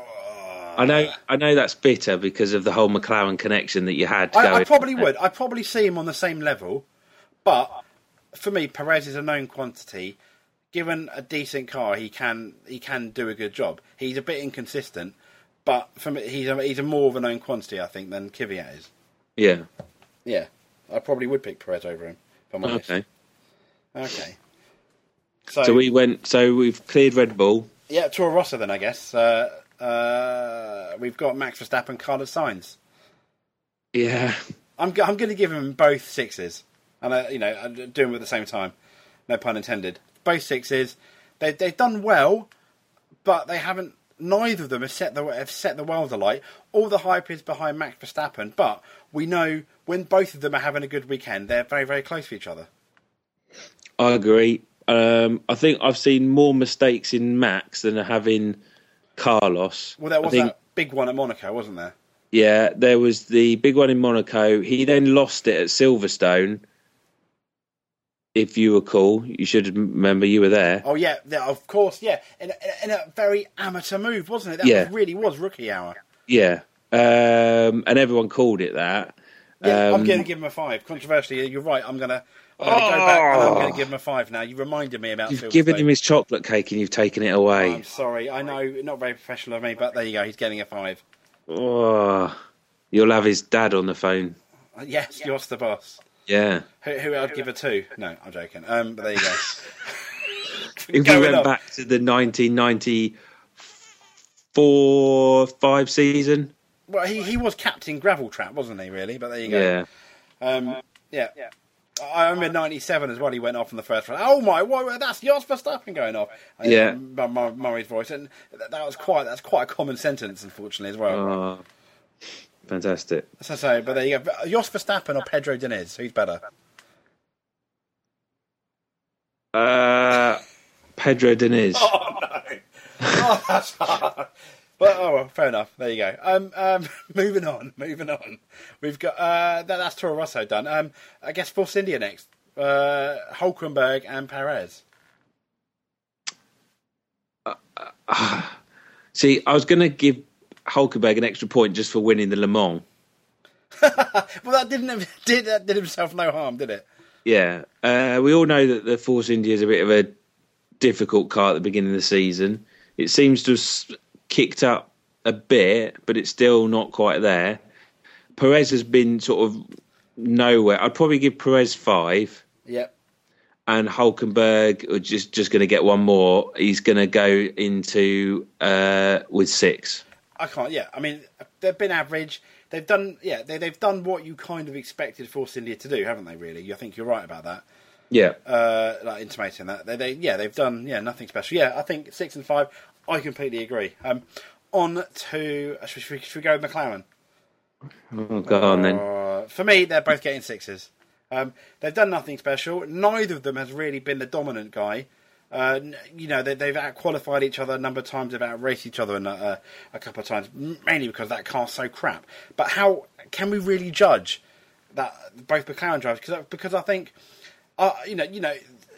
I know, I know that's bitter because of the whole McLaren connection that you had. I, I probably would. I probably see him on the same level, but for me, Perez is a known quantity. Given a decent car, he can he can do a good job. He's a bit inconsistent, but for me, he's a, he's a more of a known quantity, I think, than Kvyat is. Yeah. Yeah, I probably would pick Perez over him, if I'm honest. Okay. Okay. So, so we went. So we've cleared Red Bull. Yeah, Toro Rosso then, I guess. Uh, uh, we've got Max Verstappen, Carlos Sainz. Yeah. I'm I'm going to give him both sixes, and I, you know, I'm doing them at the same time. No pun intended. Both sixes. They they've done well, but they haven't. Neither of them have set the have set the world alight. All the hype is behind Max Verstappen, but we know when both of them are having a good weekend, they're very, very close to each other. I agree. Um, I think I've seen more mistakes in Max than I have in Carlos. Well, there was think, that big one at Monaco, wasn't there? Yeah, there was the big one in Monaco. He then lost it at Silverstone. If you recall, you should remember you were there. Oh, yeah, yeah of course, yeah. In, in, in a very amateur move, wasn't it? That yeah. really was rookie hour. Yeah, um, and everyone called it that. Yeah, um, I'm going to give him a five. Controversially, you're right, I'm going to oh, go back and I'm going to give him a five now. You reminded me about Silverstone. You've given him his chocolate cake and you've taken it away. Oh, I'm sorry, I know, not very professional of me, but there you go, he's getting a five. Oh, you'll have his dad on the phone. Yes, yeah. You're the boss. Yeah. Who, who I'd give a two? No, I'm joking. Um, but there you go. If we went up. back to the nineteen ninety-four ninety-five season. Well, he, he was Captain Gravel Trap, wasn't he, really? But there you go. Yeah. Um, yeah. yeah. I remember ninety-seven as well. He went off in the first round. Oh, my, whoa, that's Jos Verstappen going off. And yeah. Murray's voice. And that was quite, that's quite a common sentence, unfortunately, as well. Oh. Fantastic. So, so, but there you go. Jos Verstappen or Pedro Diniz? Who's better? Uh, Pedro Diniz. Oh, no. Oh, that's hard. But, oh, well, fair enough. There you go. Um, um, moving on, moving on. We've got, uh, that, that's Toro Rosso done. Um, I guess Force India next. Uh, Hülkenberg and Perez. Uh, uh, see, I was going to give Hülkenberg an extra point just for winning the Le Mans. Well, that didn't did that did himself no harm, did it? Yeah, uh, we all know that the Force India is a bit of a difficult car at the beginning of the season. It seems to have kicked up a bit, but it's still not quite there. Perez has been sort of nowhere. I'd probably give Perez five. Yep. And Hülkenberg are just just going to get one more. He's going to go into uh, with six. I can't. Yeah, I mean, they've been average. They've done, yeah, they, they've done what you kind of expected Force India to do, haven't they? Really, I think you're right about that. Yeah, uh, like intimating that they, they, yeah, they've done, yeah, nothing special. Yeah, I think six and five. I completely agree. Um, on to should we, should we go with McLaren? Oh, go on then. Uh, for me, they're both getting sixes. Um, they've done nothing special. Neither of them has really been the dominant guy. Uh, you know, they, they've out-qualified each other a number of times, they've out-raced each other a, a couple of times, mainly because that car's so crap. But how can we really judge that both McLaren drivers? Because because I think, uh, you know, you know,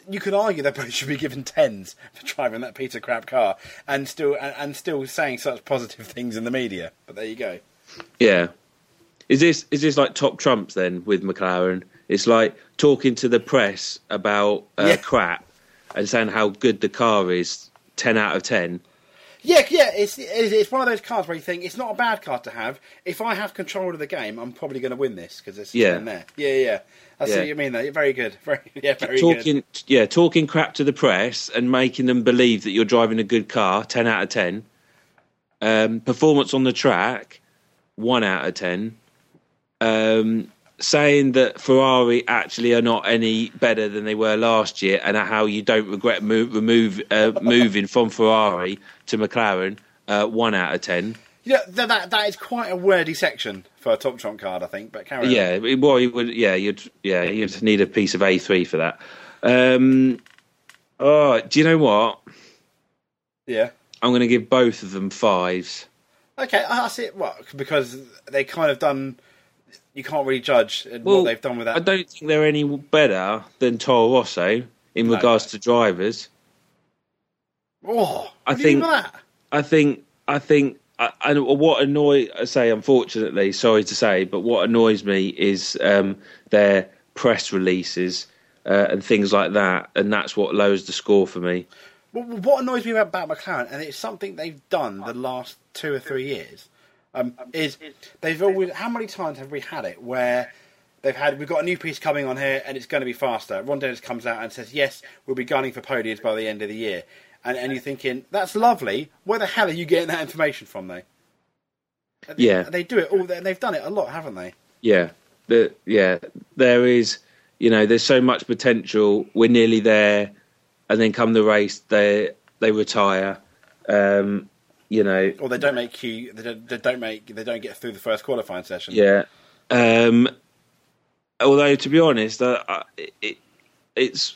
you could argue they both should be given tens for driving that piece of crap car and still and, and still saying such positive things in the media. But there you go. Yeah, is this is this like top trumps then with McLaren? It's like talking to the press about uh, yeah. crap. And saying how good the car is, ten out of ten. Yeah, yeah, it's it's one of those cars where you think it's not a bad car to have. If I have control of the game, I'm probably going to win this because it's yeah. in there. Yeah, yeah, I see yeah. what you mean. Though, very good. Very, yeah, very talking, good. Yeah, talking crap to the press and making them believe that you're driving a good car, ten out of ten. Um, performance on the track, one out of ten. Um, saying that Ferrari actually are not any better than they were last year and how you don't regret move, remove, uh, moving from Ferrari to McLaren, uh, one out of ten. Yeah, that, that that is quite a wordy section for a top trump card, I think. But carry yeah, on. Well, you would, yeah, you'd yeah, you'd need a piece of A three for that. Um, oh, do you know what? Yeah, I'm going to give both of them fives. Okay, I see it. Well, because they kind of done. You can't really judge well, what they've done with that. I don't think they're any better than Toro Rosso in no, regards no. to drivers. Oh, I think, that? I think, I think, I think, what annoys, I say, unfortunately, sorry to say, but what annoys me is um, their press releases uh, and things like that, and that's what lowers the score for me. Well, what annoys me about, about McLaren, and it's something they've done the last two or three years, Um, is they've always how many times have we had it where they've had we've got a new piece coming on here and it's going to be faster. Ron Dennis comes out and says yes, we'll be gunning for podiums by the end of the year, and and you're thinking that's lovely. Where the hell are you getting that information from though? Yeah, they do it all. They've done it a lot, haven't they? Yeah, the yeah there is you know there's so much potential. We're nearly there, and then come the race, they they retire. Um, You know, or they don't make Q. They don't, they don't make. They don't get through the first qualifying session. Yeah. Um, although, to be honest, uh, it, it's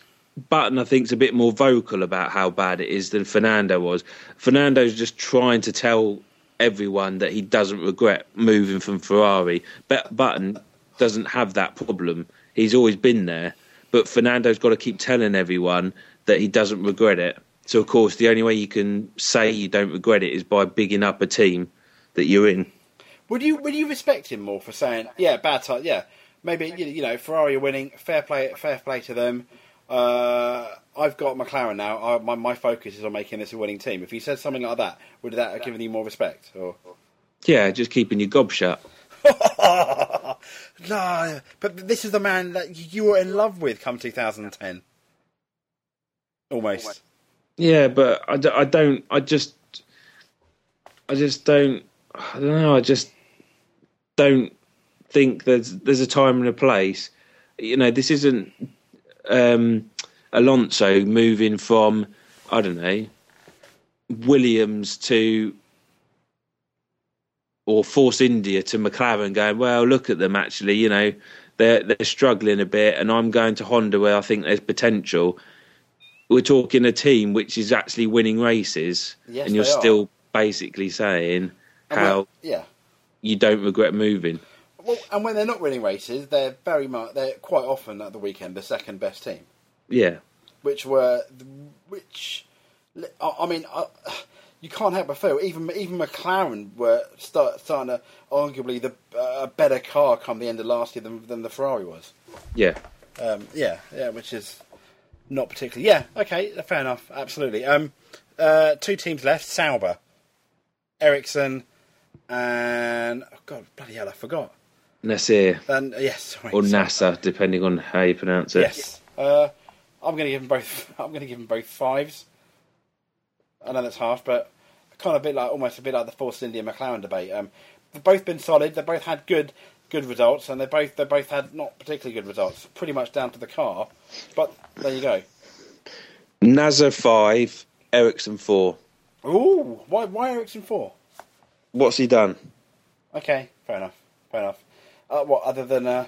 Button. I think is a bit more vocal about how bad it is than Fernando was. Fernando's just trying to tell everyone that he doesn't regret moving from Ferrari. But Button doesn't have that problem. He's always been there. But Fernando's got to keep telling everyone that he doesn't regret it. So, of course, the only way you can say you don't regret it is by bigging up a team that you're in. Would you would you respect him more for saying, yeah, bad time, yeah, maybe, you know, Ferrari are winning, fair play fair play to them. Uh, I've got McLaren now. I, my, my focus is on making this a winning team. If he said something like that, would that have given you more respect? Or yeah, just keeping your gob shut. No, but this is the man that you were in love with come two thousand ten. Almost. Almost. Yeah, but I, I don't. I just, I just don't. I don't know. I just don't think there's there's a time and a place. You know, this isn't um, Alonso moving from I don't know Williams to or Force India to McLaren. Going well, look at them. Actually, you know, they're they're struggling a bit, and I'm going to Honda where I think there's potential. We're talking a team which is actually winning races, yes, and you're still are. basically saying and how yeah. you don't regret moving. Well, and when they're not winning races, they're very much, they're quite often at the weekend the second best team. Yeah, which were which I mean I, you can't help but feel even even McLaren were start, starting to arguably the uh, better car come the end of last year than than the Ferrari was. Yeah, um, yeah, yeah, which is. Not particularly. Yeah, okay, fair enough, absolutely. Um, uh, two teams left, Sauber, Ericsson, and... Oh, God, bloody hell, I forgot. Nasser. And, uh, yes, sorry. Or NASA, depending on how you pronounce it. Yes. Uh, I'm going to give them both I'm going to give them both fives. I know that's half, but kind of a bit like, almost a bit like the Force India McLaren debate. Um, they've both been solid, they've both had good... good results, and they both they both had not particularly good results, pretty much down to the car. But there you go. NASA five, Ericsson four. Ooh, why why Ericsson four? What's he done? Okay, fair enough, fair enough. Uh, what other than uh,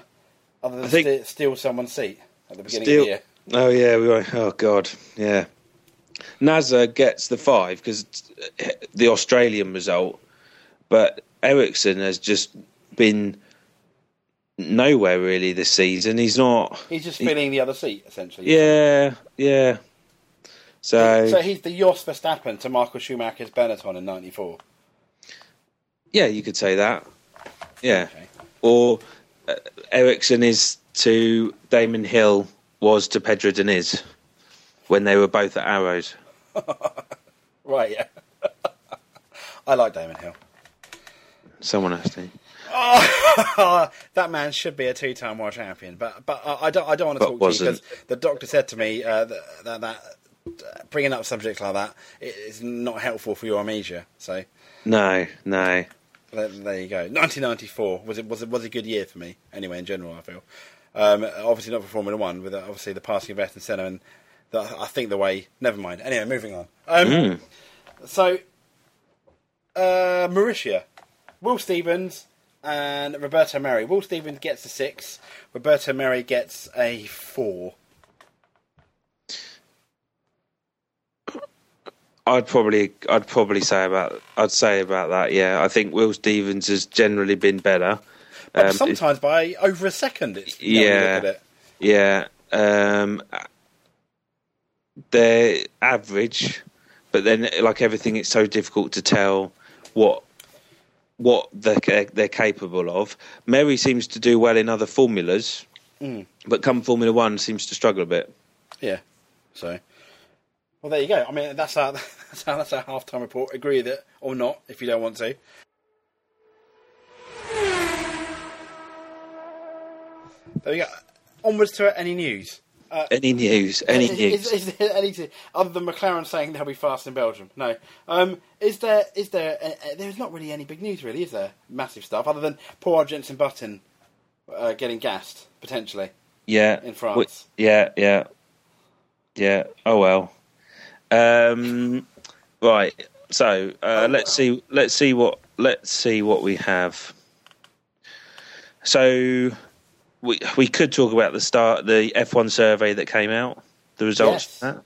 Other than st- steal someone's seat at the beginning steal- of the year. Oh, yeah. We were, oh, God. Yeah. Nasser gets the five because the Australian result, but Ericsson has just been nowhere really this season. He's not. He's just filling he, the other seat, essentially. Yeah, yeah. So, so he's the Jos Verstappen to Michael Schumacher's Benetton in ninety-four. Yeah, you could say that. Yeah. Okay. Or uh, Ericsson is to Damon Hill was to Pedro Diniz when they were both at Arrows. Right, yeah. I like Damon Hill. Someone has to. Oh, that man should be a two-time world champion, but but I don't I don't want to but talk wasn't. to you because the doctor said to me uh, that, that that bringing up subjects like that is not helpful for your amnesia. So no, no. There, there you go. nineteen ninety-four was it was it was a good year for me anyway. In general, I feel um, obviously not for Formula One, with obviously the passing of Vettel, Senna, and the, I think the way. Never mind. Anyway, moving on. Um, mm. So uh, Marussia, Will Stevens. And Roberto Merhi. Will Stevens gets a six. Roberto Merhi gets a four. I'd probably, I'd probably say about, I'd say about that. Yeah, I think Will Stevens has generally been better, but um, sometimes it, by over a second. It's, yeah, look at it. yeah. Um, they're average, but then like everything, it's so difficult to tell what. what they're, they're capable of. Merhi seems to do well in other formulas, mm. but come Formula One seems to struggle a bit. Yeah. So, well, there you go. I mean, that's our, that's our, that's our half-time report. Agree with it or not, if you don't want to. There we go. Onwards to any news. Uh, any news? Any is, news? Is, is there anything other than McLaren saying they'll be fast in Belgium? No. Um, is there? Is there? Uh, there's not really any big news, really, is there? Massive stuff other than poor Jenson Button uh, getting gassed potentially. Yeah. In France. We, yeah, yeah, yeah. Oh well. Um, right. So uh, oh, let's wow. see. Let's see what. Let's see what we have. So. We we could talk about the start the F one survey that came out, the results. Yes. Of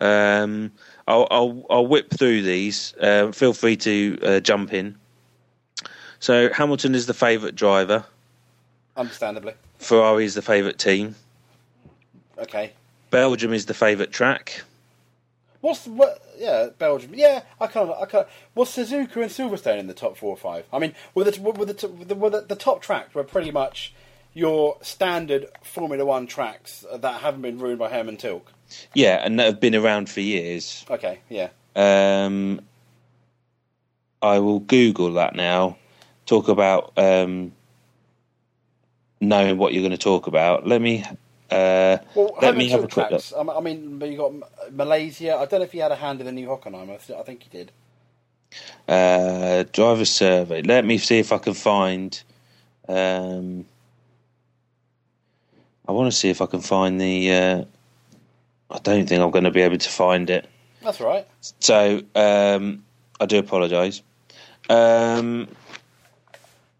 that. Um, I'll I'll I'll whip through these. Uh, feel free to uh, jump in. So Hamilton is the favourite driver, understandably. Ferrari is the favourite team. Okay. Belgium is the favourite track. What's what? Yeah, Belgium. Yeah, I can't. I can't. Was Suzuka and Silverstone in the top four or five? I mean, were the were the were the, were the, the top tracks were pretty much your standard Formula One tracks that haven't been ruined by Herman Tilke. Yeah, and that have been around for years. Okay. Yeah. Um, I will Google that now. Talk about um, knowing what you're going to talk about. Let me. Uh, well, let me have a quick tracks. look. I mean, you got Malaysia. I don't know if he had a hand in the new Hockenheim. I think he did. Uh, driver survey. Let me see if I can find. Um, I want to see if I can find the. Uh, I don't think I'm going to be able to find it. That's right. So um, I do apologise. Um,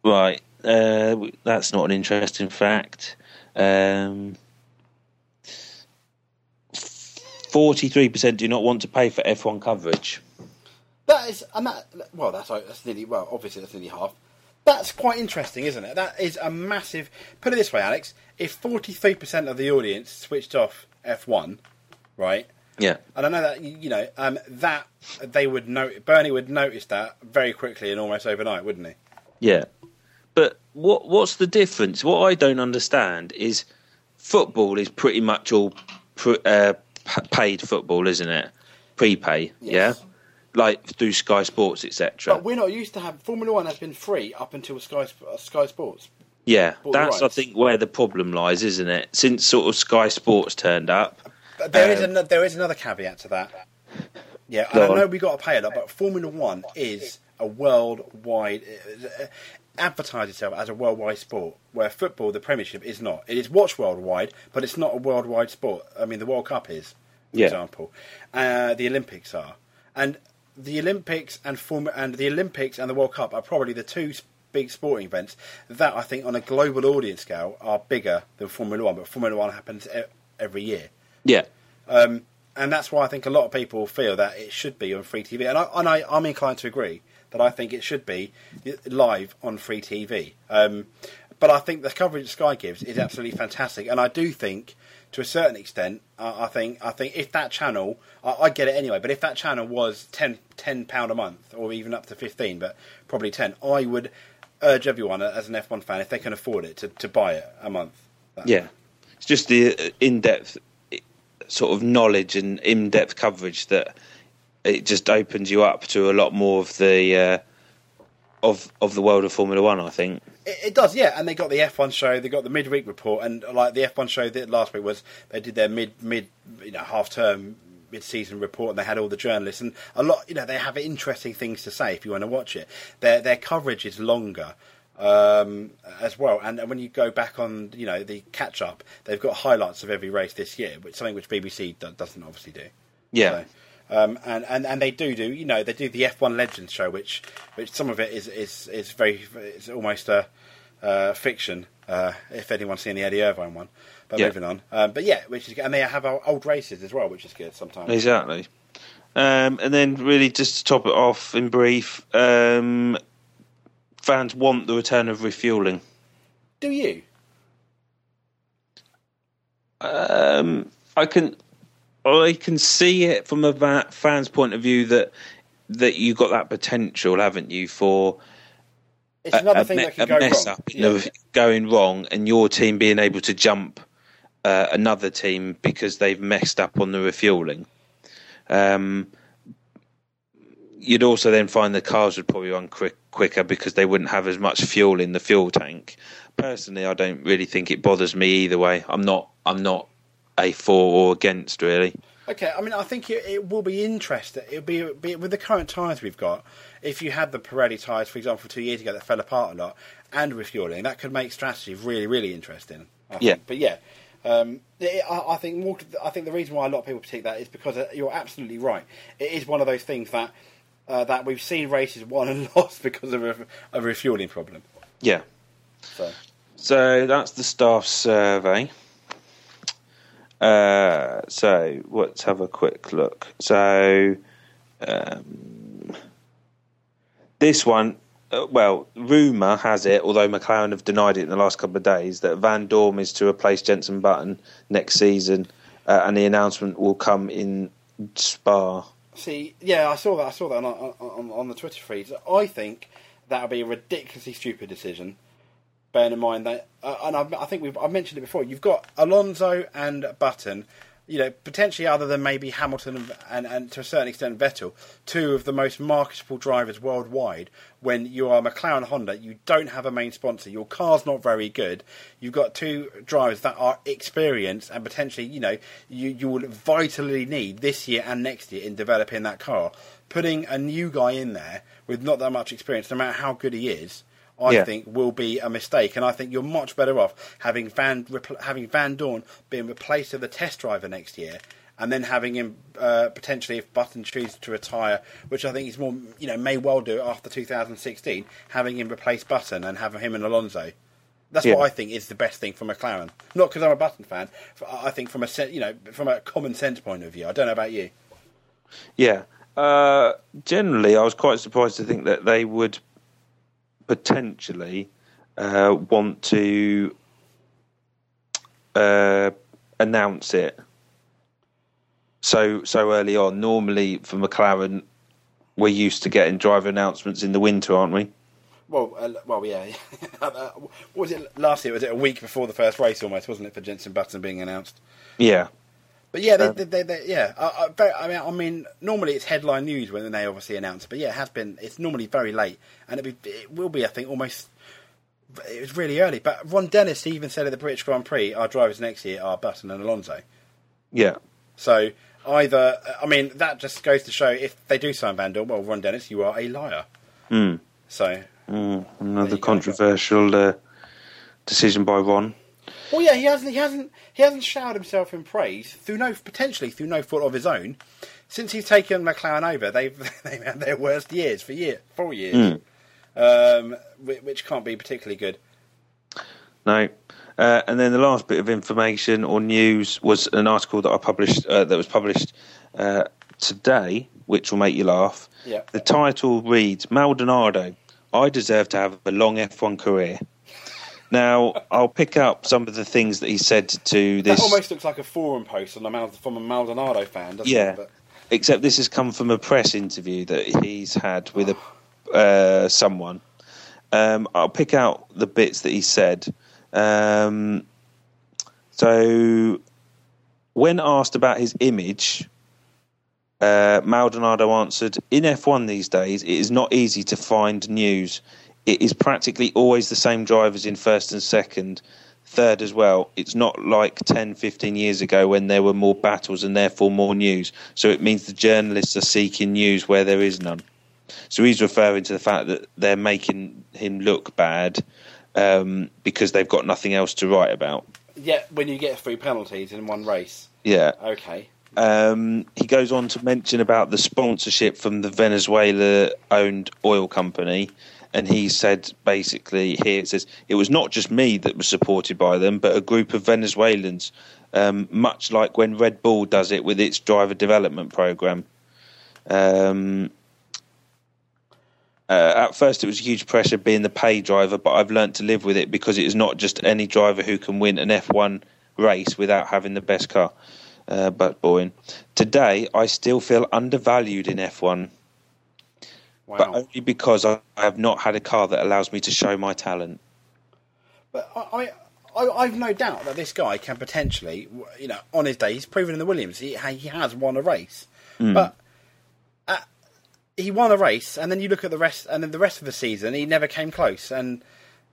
right, uh, that's not an interesting fact. Um, forty-three percent do not want to pay for F one coverage. That is, and that well, that's that's nearly well, obviously that's nearly half. That's quite interesting, isn't it? That is a massive. Put it this way, Alex: if forty-three percent of the audience switched off F one, right? Yeah. And I know that you know um, that they would know. Bernie would notice that very quickly and almost overnight, wouldn't he? Yeah. But what what's the difference? What I don't understand is football is pretty much all pre, uh, paid football, isn't it? Prepay, yes. Yeah? Like through Sky Sports, et cetera. But we're not used to have... Formula One has been free up until Sky uh, Sky Sports. Yeah, that's, I think, where the problem lies, isn't it? Since sort of Sky Sports turned up... But there, um, is, an, there is another caveat to that. Yeah, and I know we got to pay it up, but Formula One is a worldwide... Uh, advertise itself as a worldwide sport, where football, the Premiership, is not. It is watched worldwide, but it's not a worldwide sport. I mean, the World Cup is, for yeah. example. Uh, the Olympics are, and the Olympics and form- and the Olympics and the World Cup are probably the two big sporting events that I think on a global audience scale are bigger than Formula One, but Formula One happens e- every year. Yeah. Um, and that's why I think a lot of people feel that it should be on free T V. And, I, and I, I'm inclined to agree that I think it should be live on free T V. Um, but I think the coverage Sky gives is absolutely fantastic. And I do think, to a certain extent, I, I think I think if that channel, I, I get it anyway, but if that channel was ten pounds a month, or even up to fifteen, but probably ten, I would urge everyone as an F one fan, if they can afford it, to, to buy it a month. Yeah. Month. It's just the in-depth sort of knowledge and in-depth coverage that it just opens you up to a lot more of the uh, of of the world of Formula One, I think. It, it does, yeah. And they got the F one show, they got the midweek report, and like the F one show that last week was, they did their mid mid you know half term mid season report, and they had all the journalists and a lot. You know, they have interesting things to say if you want to watch it. Their their coverage is longer. Um, as well, and, and when you go back on, you know, the catch up, they've got highlights of every race this year, which something which B B C do, doesn't obviously do. Yeah, so, um, and, and, and they do do, you know, they do the F one Legends show, which which some of it is is, is very it's almost a uh, fiction. Uh, if anyone's seen the Eddie Irvine one, but yeah. Moving on. Um, but yeah, which is good. And they have old races as well, which is good sometimes. Exactly. Um, and then really just to top it off in brief. Um, Fans want the return of refuelling. Do you? Um, I can, I can see it from a fan's point of view that that you got that potential, haven't you? For it's another a, thing a, that can go mess wrong. Up, yeah. know, going wrong, and your team being able to jump uh, another team because they've messed up on the refuelling. Um. You'd also then find the cars would probably run quick, quicker because they wouldn't have as much fuel in the fuel tank. Personally, I don't really think it bothers me either way. I'm not, I'm not a for or against really. Okay, I mean, I think it, it will be interesting. It'll be, be with the current tyres we've got. If you had the Pirelli tyres, for example, two years ago that fell apart a lot, and refueling, that could make strategy really, really interesting. I yeah, think. But yeah, um, it, I, I think more, I think the reason why a lot of people take that is because you're absolutely right. It is one of those things that. Uh, that we've seen races won and lost because of a, a refuelling problem. Yeah. So, so that's the staff survey. Uh, so let's have a quick look. So um, this one, uh, well, rumour has it, although McLaren have denied it in the last couple of days, that Van Dorm is to replace Jenson Button next season, uh, and the announcement will come in Spa. See, yeah, I saw that. I saw that on on, on the Twitter feeds. I think that would be a ridiculously stupid decision. Bearing in mind that, uh, and I've, I think we've I've mentioned it before. You've got Alonso and Button, you know, potentially other than maybe Hamilton and and, and to a certain extent Vettel, two of the most marketable drivers worldwide. When you are McLaren Honda, you don't have a main sponsor. Your car's not very good. You've got two drivers that are experienced and potentially, you know, you, you will vitally need this year and next year in developing that car. Putting a new guy in there with not that much experience, no matter how good he is, I yeah. think will be a mistake. And I think you're much better off having Van having Van Dorn being replaced as the test driver next year. And then having him uh, potentially, if Button chooses to retire, which I think is more, you know, may well do after two thousand sixteen, having him replace Button and having him and Alonso. That's yeah. what I think is the best thing for McLaren. Not because I'm a Button fan. I think from a you know from a common sense point of view. I don't know about you. Yeah, uh, generally I was quite surprised to think that they would potentially uh, want to uh, announce it. So so early on, normally for McLaren, we're used to getting driver announcements in the winter, aren't we? Well, uh, well, yeah. What was it last year? Was it a week before the first race, almost, wasn't it, for Jenson Button being announced? Yeah, but yeah, they, um, they, they, they, yeah. I, I, I mean, I mean, normally it's headline news when they obviously announce it, but yeah, it has been. It's normally very late, and it, be, it will be, I think, almost. It was really early, but Ron Dennis even said at the British Grand Prix, our drivers next year are Button and Alonso. Yeah. So. Either, I mean, that just goes to show if they do sign Van Dorn, well, Ron Dennis, you are a liar. Mm. So mm. another controversial uh, decision by Ron. Well, yeah, he hasn't, he hasn't, he hasn't showered himself in praise through no potentially through no fault of his own since he's taken McLaren over. They've they've had their worst years for year four years. Mm. um, which can't be particularly good. No. Uh, and then the last bit of information or news was an article that I published uh, that was published uh, today, which will make you laugh. Yeah. The title reads, Maldonado, I deserve to have a long F one career. Now, I'll pick up some of the things that he said to this... That almost looks like a forum post on a Mal- from a Maldonado fan, doesn't yeah, it? Yeah, but... except this has come from a press interview that he's had with a, uh, someone. Um, I'll pick out the bits that he said. Um, so, when asked about his image... Uh, Maldonado answered, in F one these days, it is not easy to find news. It is practically always the same drivers in first and second, third as well. It's not like ten, fifteen years ago when there were more battles and therefore more news. So it means the journalists are seeking news where there is none. So he's referring to the fact that they're making him look bad um, because they've got nothing else to write about. Yeah, when you get three penalties in one race. Yeah. Okay. Um, he goes on to mention about the sponsorship from the Venezuela-owned oil company, and he said basically here it says it was not just me that was supported by them, but a group of Venezuelans, um, much like when Red Bull does it with its driver development program. Um, uh, at first, it was huge pressure being the pay driver, but I've learned to live with it because it is not just any driver who can win an F one race without having the best car. Uh, but boring. Today, I still feel undervalued in F one, wow. But only because I have not had a car that allows me to show my talent. But I, I, I've no doubt that this guy can potentially, you know, on his day, he's proven in the Williams. He, he has won a race, mm. but uh, he won a race, and then you look at the rest, and then the rest of the season, he never came close, and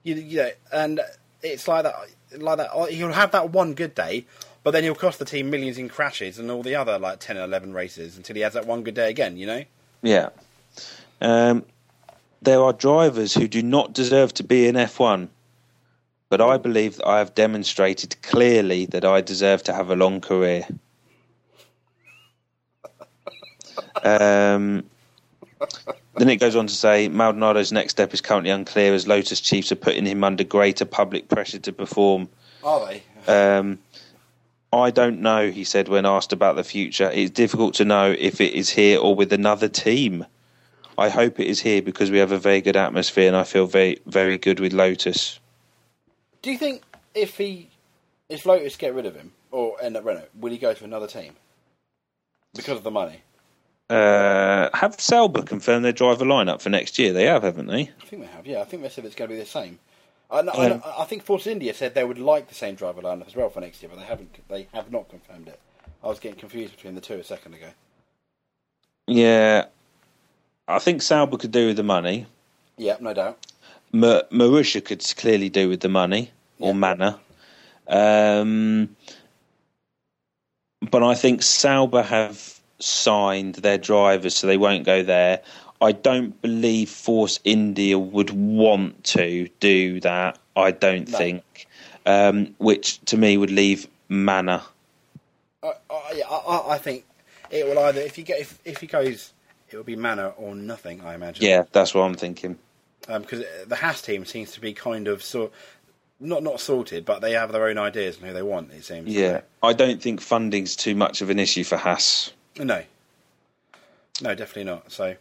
you, you know, and it's like that, like that. He'll have that one good day. But then he'll cost the team millions in crashes and all the other like ten or eleven races until he has that one good day again, you know? Yeah. Um, there are drivers who do not deserve to be in F one, but I believe that I have demonstrated clearly that I deserve to have a long career. um, then it goes on to say, Maldonado's next step is currently unclear as Lotus Chiefs are putting him under greater public pressure to perform. Are they? Um I don't know, he said when asked about the future. It's difficult to know if it is here or with another team. I hope it is here because we have a very good atmosphere and I feel very, very good with Lotus. Do you think if he, if Lotus get rid of him or end up Renault, will he go to another team because of the money? Uh, have Sauber confirmed their driver lineup for next year? They have, haven't they? I think they have, yeah. I think they said it's going to be the same. I, I, um, I think Force India said they would like the same driver lineup as well for next year, but they haven't. They have not confirmed it. I was getting confused between the two a second ago. Yeah, I think Sauber could do with the money. Yeah, no doubt. Mar- Marussia could clearly do with the money or yeah. Manor, um, but I think Sauber have signed their drivers, so they won't go there. I don't believe Force India would want to do that, I don't no. think, um, which to me would leave Manor. I, I, I think it will either, if, you get, if, if he goes, it will be Manor or nothing, I imagine. Yeah, that's what I'm thinking. Because um, the Haas team seems to be kind of, so, not not sorted, but they have their own ideas on who they want, it seems. Yeah, like. I don't think funding's too much of an issue for Haas. No. No, definitely not, so...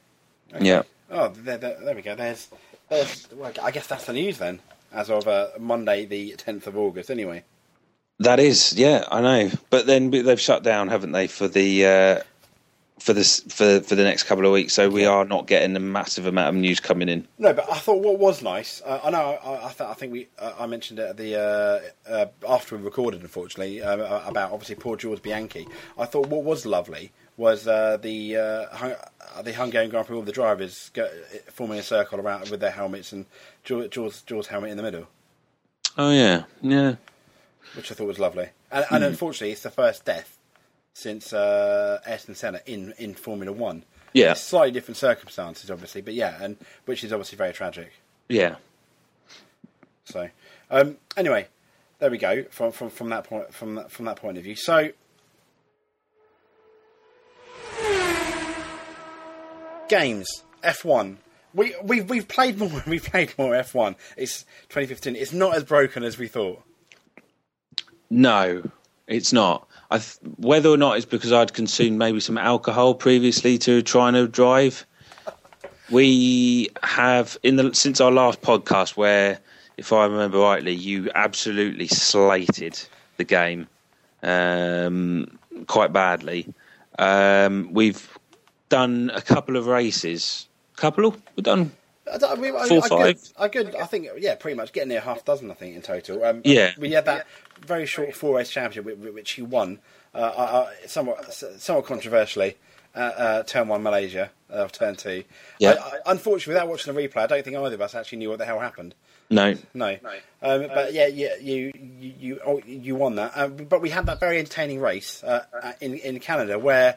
Okay. Yeah. Oh, there, there, there we go. There's, there's. Well, I guess that's the news then, as of uh, Monday, the tenth of August. Anyway. That is, yeah, I know. But then they've shut down, haven't they, for the uh, for this for for the next couple of weeks? So we are not getting a massive amount of news coming in. No, but I thought what was nice. Uh, I know. I, I, th- I think we. Uh, I mentioned it at the uh, uh, after we recorded, unfortunately, uh, about obviously poor George Bianchi. I thought what was lovely. Was uh, the uh, the Hungarian Grand Prix? All the drivers go, forming a circle around with their helmets and George's George's helmet in the middle. Oh yeah, yeah. Which I thought was lovely, and, mm. and unfortunately, it's the first death since uh, Ayrton Senna in, in Formula One. Yeah, it's slightly different circumstances, obviously, but yeah, and which is obviously very tragic. Yeah. So, um, anyway, there we go. From from from that point from that, from that point of view, so. Games, F one. We we we've played more. We've played more F one. It's twenty fifteen. It's not as broken as we thought. No, it's not. I th- whether or not it's because I'd consumed maybe some alcohol previously to trying to drive. We have in the since our last podcast, where if I remember rightly, you absolutely slated the game um, quite badly. Um, we've done a couple of races. Couple? We've done I mean, I, four, I, I five. Could, I could, I think, yeah, pretty much getting near half dozen, I think, in total. Um, yeah. We had that very short four-race championship, which you won, uh, uh, somewhat somewhat controversially, uh, uh, turn one Malaysia, uh, turn two. Yeah. I, I, unfortunately, without watching the replay, I don't think either of us actually knew what the hell happened. No. No. no. Um, but, yeah, yeah you, you, you, oh, you won that. Um, but we had that very entertaining race uh, in, in Canada where...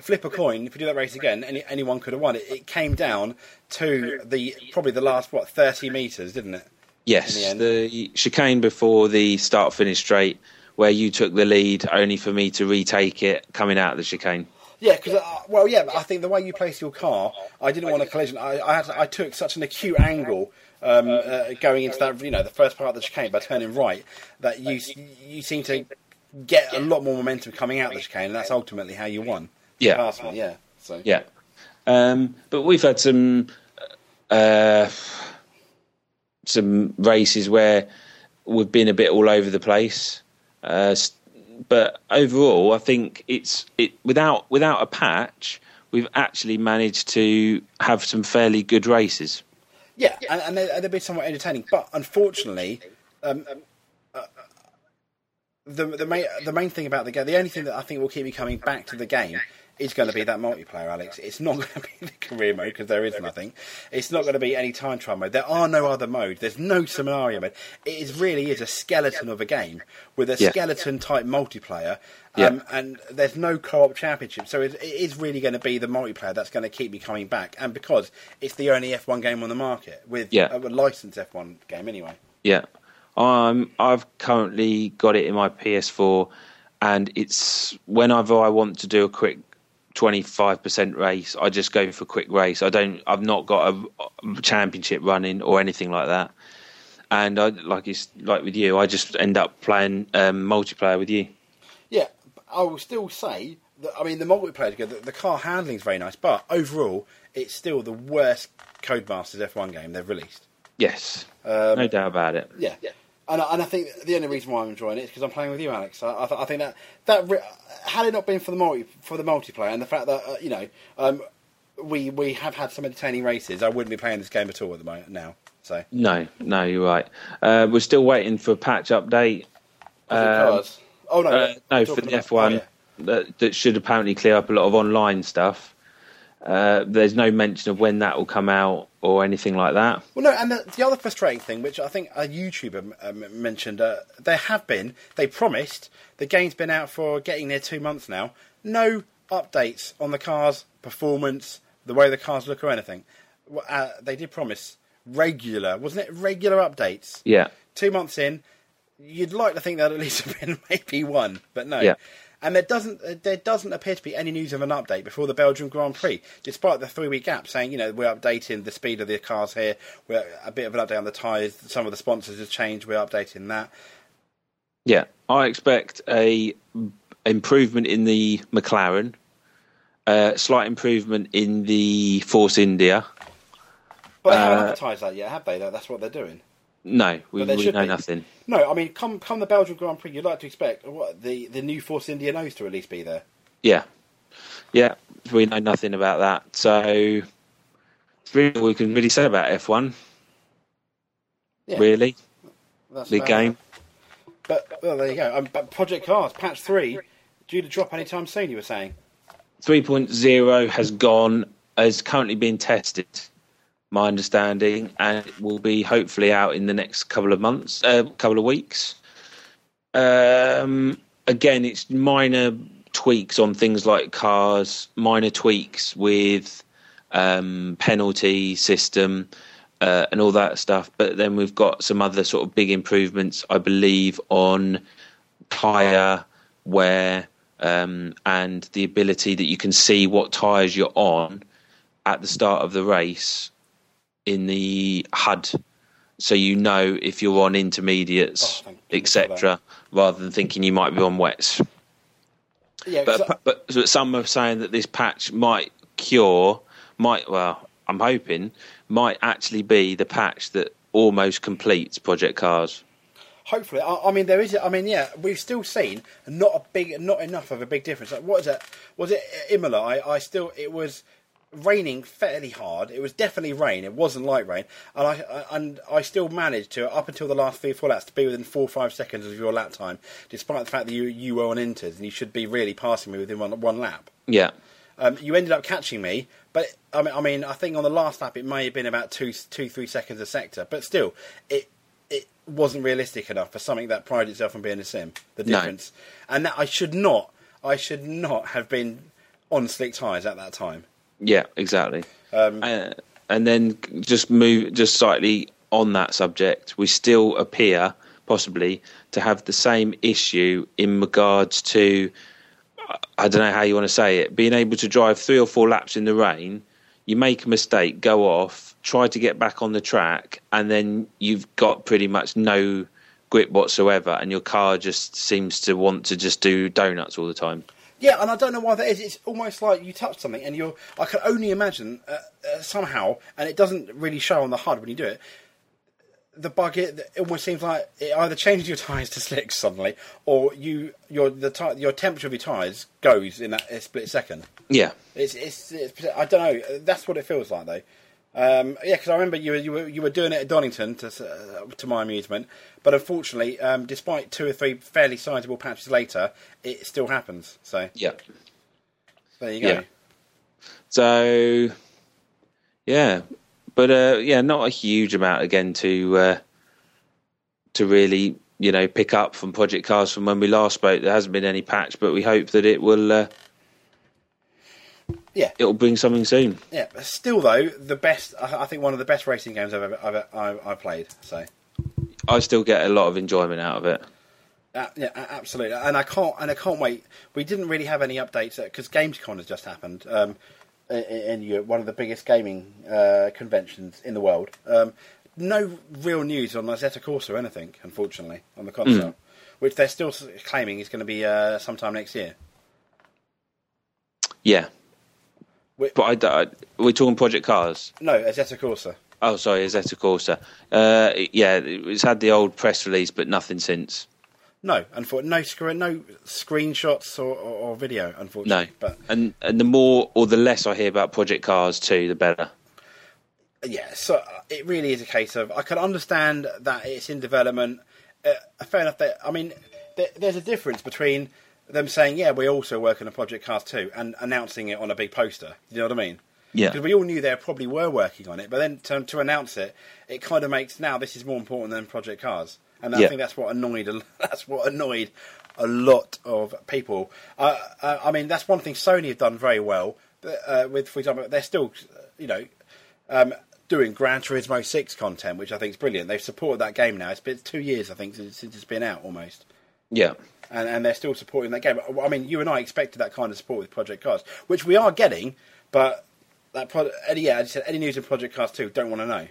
Flip a coin. If we do that race again, any, anyone could have won. It, it came down to the probably the last what thirty meters, didn't it? Yes, in the, end. the chicane before the start finish straight, where you took the lead, only for me to retake it coming out of the chicane. Yeah, because uh, well, yeah, I think the way you placed your car, I didn't want a collision. I, I had to, I took such an acute angle. Um, uh, going into that, you know, the first part of the chicane by turning right, that you you seem to get a lot more momentum coming out of the chicane, and that's ultimately how you won. Yeah, yeah, so. yeah. Um, but we've had some uh, some races where we've been a bit all over the place. Uh, but overall, I think it's it without without a patch, we've actually managed to have some fairly good races. Yeah, and, and they're, they're been somewhat entertaining. But unfortunately, um, uh, the the main the main thing about the game, the only thing that I think will keep me coming back to the game. It's going to be that multiplayer, Alex. It's not going to be the career mode because there is nothing. It's not going to be any time trial mode. There are no other modes. There's no scenario mode. It is really is a skeleton of a game with a yeah. skeleton type multiplayer, um, yeah. and there's no co-op championship. So it, it is really going to be the multiplayer that's going to keep me coming back. And because it's the only F one game on the market with yeah. a, a licensed F one game, anyway. Yeah, um, I've currently got it in my P S four, and it's whenever I want to do a quick. twenty-five percent race. I just go for quick race. I don't. I've not got a championship running or anything like that. And I like it's like with you. I just end up playing um, multiplayer with you. Yeah, I will still say that. I mean, the multiplayer together. The, the car handling is very nice, but overall, it's still the worst Codemasters F one game they've released. Yes, um, no doubt about it. Yeah. yeah. And I, and I think the only reason why I'm enjoying it is because I'm playing with you, Alex. I, I, I think that that re- had it not been for the multi, for the multiplayer and the fact that uh, you know um, we we have had some entertaining races, I wouldn't be playing this game at all at the moment now. So no, no, you're right. Uh, we're still waiting for a patch update. Um, oh no, uh, no for the F one oh, yeah. that, that should apparently clear up a lot of online stuff. Uh, there's no mention of when that will come out or anything like that. Well, no, and the, the other frustrating thing, which I think a YouTuber um, mentioned, uh, there have been, they promised, the game's been out for getting near two months now, no updates on the cars, performance, the way the cars look or anything. Uh, they did promise regular, wasn't it, regular updates? Yeah. Two months in, you'd like to think there'd at least have been maybe one, but no. Yeah. And there doesn't there doesn't appear to be any news of an update before the Belgium Grand Prix, despite the three-week gap saying, you know, we're updating the speed of the cars here, we're a bit of an update on the tyres, some of the sponsors have changed, we're updating that. Yeah, I expect a improvement in the McLaren, a slight improvement in the Force India. But they uh, haven't advertised that yet, have they? That's what they're doing. No, we, we know be. nothing. No, I mean, come come the Belgian Grand Prix, you'd like to expect what the, the new Force India nose to at least be there. Yeah, yeah, we know nothing about that. So, really, all we can really say about F one. Yeah. Really, that's big game. It. But well, there you go. Um, but Project Cars Patch Three due to drop anytime soon. You were saying three point oh has gone is currently being tested. My understanding, and it will be hopefully out in the next couple of months, uh, couple of weeks. Um, again, it's minor tweaks on things like cars, minor tweaks with um, penalty system uh, and all that stuff. But then we've got some other sort of big improvements, I believe, on tyre wear um, and the ability that you can see what tyres you're on at the start of the race. in the H U D, so you know if you're on intermediates, oh, et cetera, rather than thinking you might be on wets. Yeah, but, I... but but some are saying that this patch might cure, might well, I'm hoping, might actually be the patch that almost completes Project CARS. Hopefully, I, I mean there is. I mean, yeah, we've still seen not a big, not enough of a big difference. Like, what is it? Was it Imola? I, I still. It was raining fairly hard. It was definitely rain. It wasn't light rain, and I, I and I still managed to up until the last three or four laps to be within four or five seconds of your lap time, despite the fact that you you were on inters and you should be really passing me within one one lap. Yeah. Um, you ended up catching me, but I mean, I mean, I think on the last lap it may have been about two, two, three seconds a sector, but still, it. It wasn't realistic enough for something that prided itself on being a sim. The difference, no. And that I should not, I should not have been on slick tyres at that time. Yeah, exactly. Um, uh, and then just move just slightly on that subject. We still appear possibly to have the same issue in regards to, I don't know how you want to say it, being able to drive three or four laps in the rain. You make a mistake, go off, try to get back on the track, and then you've got pretty much no grip whatsoever, and your car just seems to want to just do donuts all the time. Yeah, and I don't know why that is. It's almost like you touch something, and you're... I can only imagine uh, uh, somehow, and it doesn't really show on the H U D when you do it, the bug, it, it almost seems like it either changes your tyres to slicks suddenly, or you your the ty- your temperature of your tyres goes in that split second. Yeah, it's, it's it's I don't know. That's what it feels like though. Um, yeah, because I remember you were, you were you were doing it at Donington to uh, to my amusement, but unfortunately, um, despite two or three fairly sizable patches later, it still happens. So yeah, there you go. Yeah. So yeah. But uh, yeah, not a huge amount again to uh, to really you know pick up from Project Cars from when we last spoke. There hasn't been any patch, but we hope that it will. Uh, yeah, it'll bring something soon. Yeah, but still though, the best I think one of the best racing games I've ever I've, I've, I've played. So I still get a lot of enjoyment out of it. Uh, yeah, absolutely, and I can't and I can't wait. We didn't really have any updates because Gamescom has just happened. Um, in Europe, one of the biggest gaming uh, conventions in the world. Um, no real news on the Zeta Corsa or anything, unfortunately, on the console, mm. which they're still claiming is going to be uh, sometime next year. Yeah. We're, but I, I, we're talking Project Cars? No, Zeta Corsa. Oh, sorry, Zeta Corsa. Uh, yeah, it's had the old press release, but nothing since. No, no, screen, no screenshots or, or, or video, unfortunately. No, but and and the more or the less I hear about Project Cars two, the better. Yeah, so it really is a case of I can understand that it's in development. Uh, fair enough. That, I mean, there, there's a difference between them saying, "Yeah, we're also working on Project Cars two," and announcing it on a big poster. You know what I mean? Yeah. Because we all knew they probably were working on it, but then to, to announce it, it kind of makes now this is more important than Project Cars. And I yeah. think that's what annoyed that's what annoyed a lot of people. Uh, I mean, that's one thing Sony have done very well uh, with, for example, they're still, you know, um, doing Gran Turismo six content, which I think is brilliant. They've supported that game now. It's been two years, I think, since, since it's been out almost. Yeah. And and they're still supporting that game. I mean, you and I expected that kind of support with Project Cars, which we are getting, but that pro- yeah, I just said, any news in Project Cars two, don't want to know.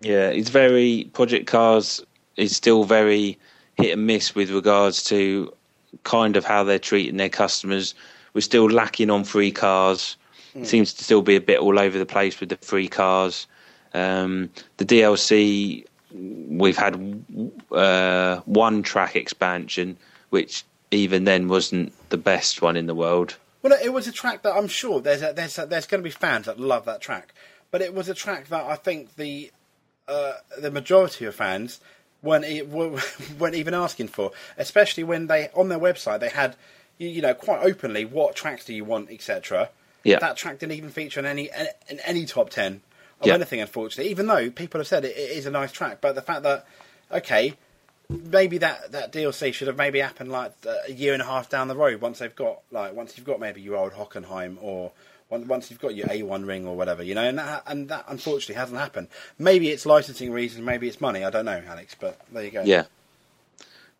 Yeah, it's very Project Cars... is still very hit and miss with regards to kind of how they're treating their customers. We're still lacking on free cars. Mm. It seems to still be a bit all over the place with the free cars. Um, the D L C, we've had uh, one track expansion, which even then wasn't the best one in the world. Well, it was a track that I'm sure there's a, there's a, there's going to be fans that love that track. But it was a track that I think the uh, the majority of fans... Weren't, weren't even asking for, especially when they on their website they had, you know, quite openly what tracks do you want, et cetera. Yeah, that track didn't even feature in any in any top ten of yeah. anything, unfortunately. Even though people have said it, it is a nice track, but the fact that okay, maybe that, that D L C should have maybe happened like a year and a half down the road once they've got like once you've got maybe your old Hockenheim or once you've got your A one ring or whatever, you know, and that, and that unfortunately hasn't happened. Maybe it's licensing reasons, maybe it's money. I don't know, Alex, but there you go. Yeah.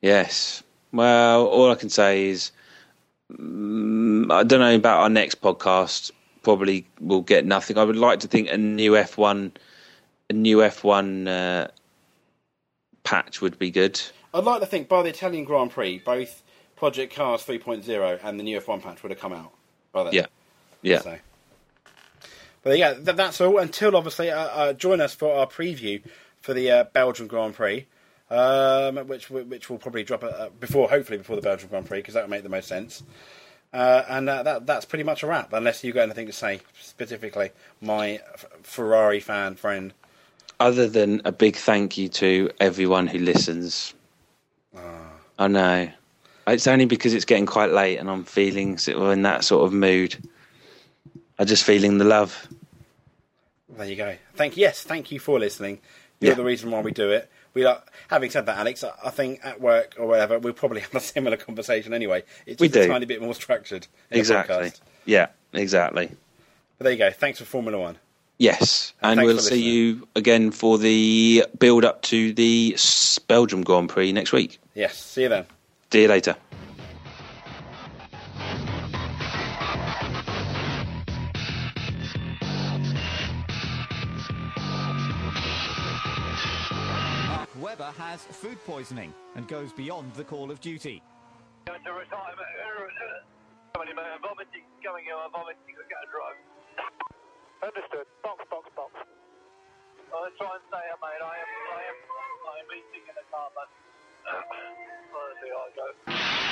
Yes. Well, all I can say is, um, I don't know about our next podcast. Probably we'll get nothing. I would like to think a new F one a new F one uh, patch would be good. I'd like to think by the Italian Grand Prix, both Project CARS three point oh and the new F one patch would have come out by then. Yeah, yeah. So. But yeah, th- that's all. Until, obviously, uh, uh, join us for our preview for the uh, Belgian Grand Prix, um, which which will probably drop uh, before, hopefully, before the Belgian Grand Prix, because that would make the most sense. Uh, and uh, that that's pretty much a wrap, unless you've got anything to say specifically, my F- Ferrari fan friend. Other than a big thank you to everyone who listens. Oh. I know. It's only because it's getting quite late and I'm feeling in that sort of mood. I'm just feeling the love. There you go. Thank Yes, thank you for listening. You're yeah. the reason why we do it. We are, having said that, Alex, I think at work or whatever, we'll probably have a similar conversation anyway. It's just we do. a tiny bit more structured. Exactly. Yeah, exactly. But there you go. Thanks for Formula One. Yes, and, and we'll see you again for the build-up to the Belgium Grand Prix next week. Yes, see you then. See you later. Has food poisoning and goes beyond the call of duty. Understood. Box, box, box. Well, let's try and stay here, mate. I am, I am, I am eating in the car, but honestly, I go.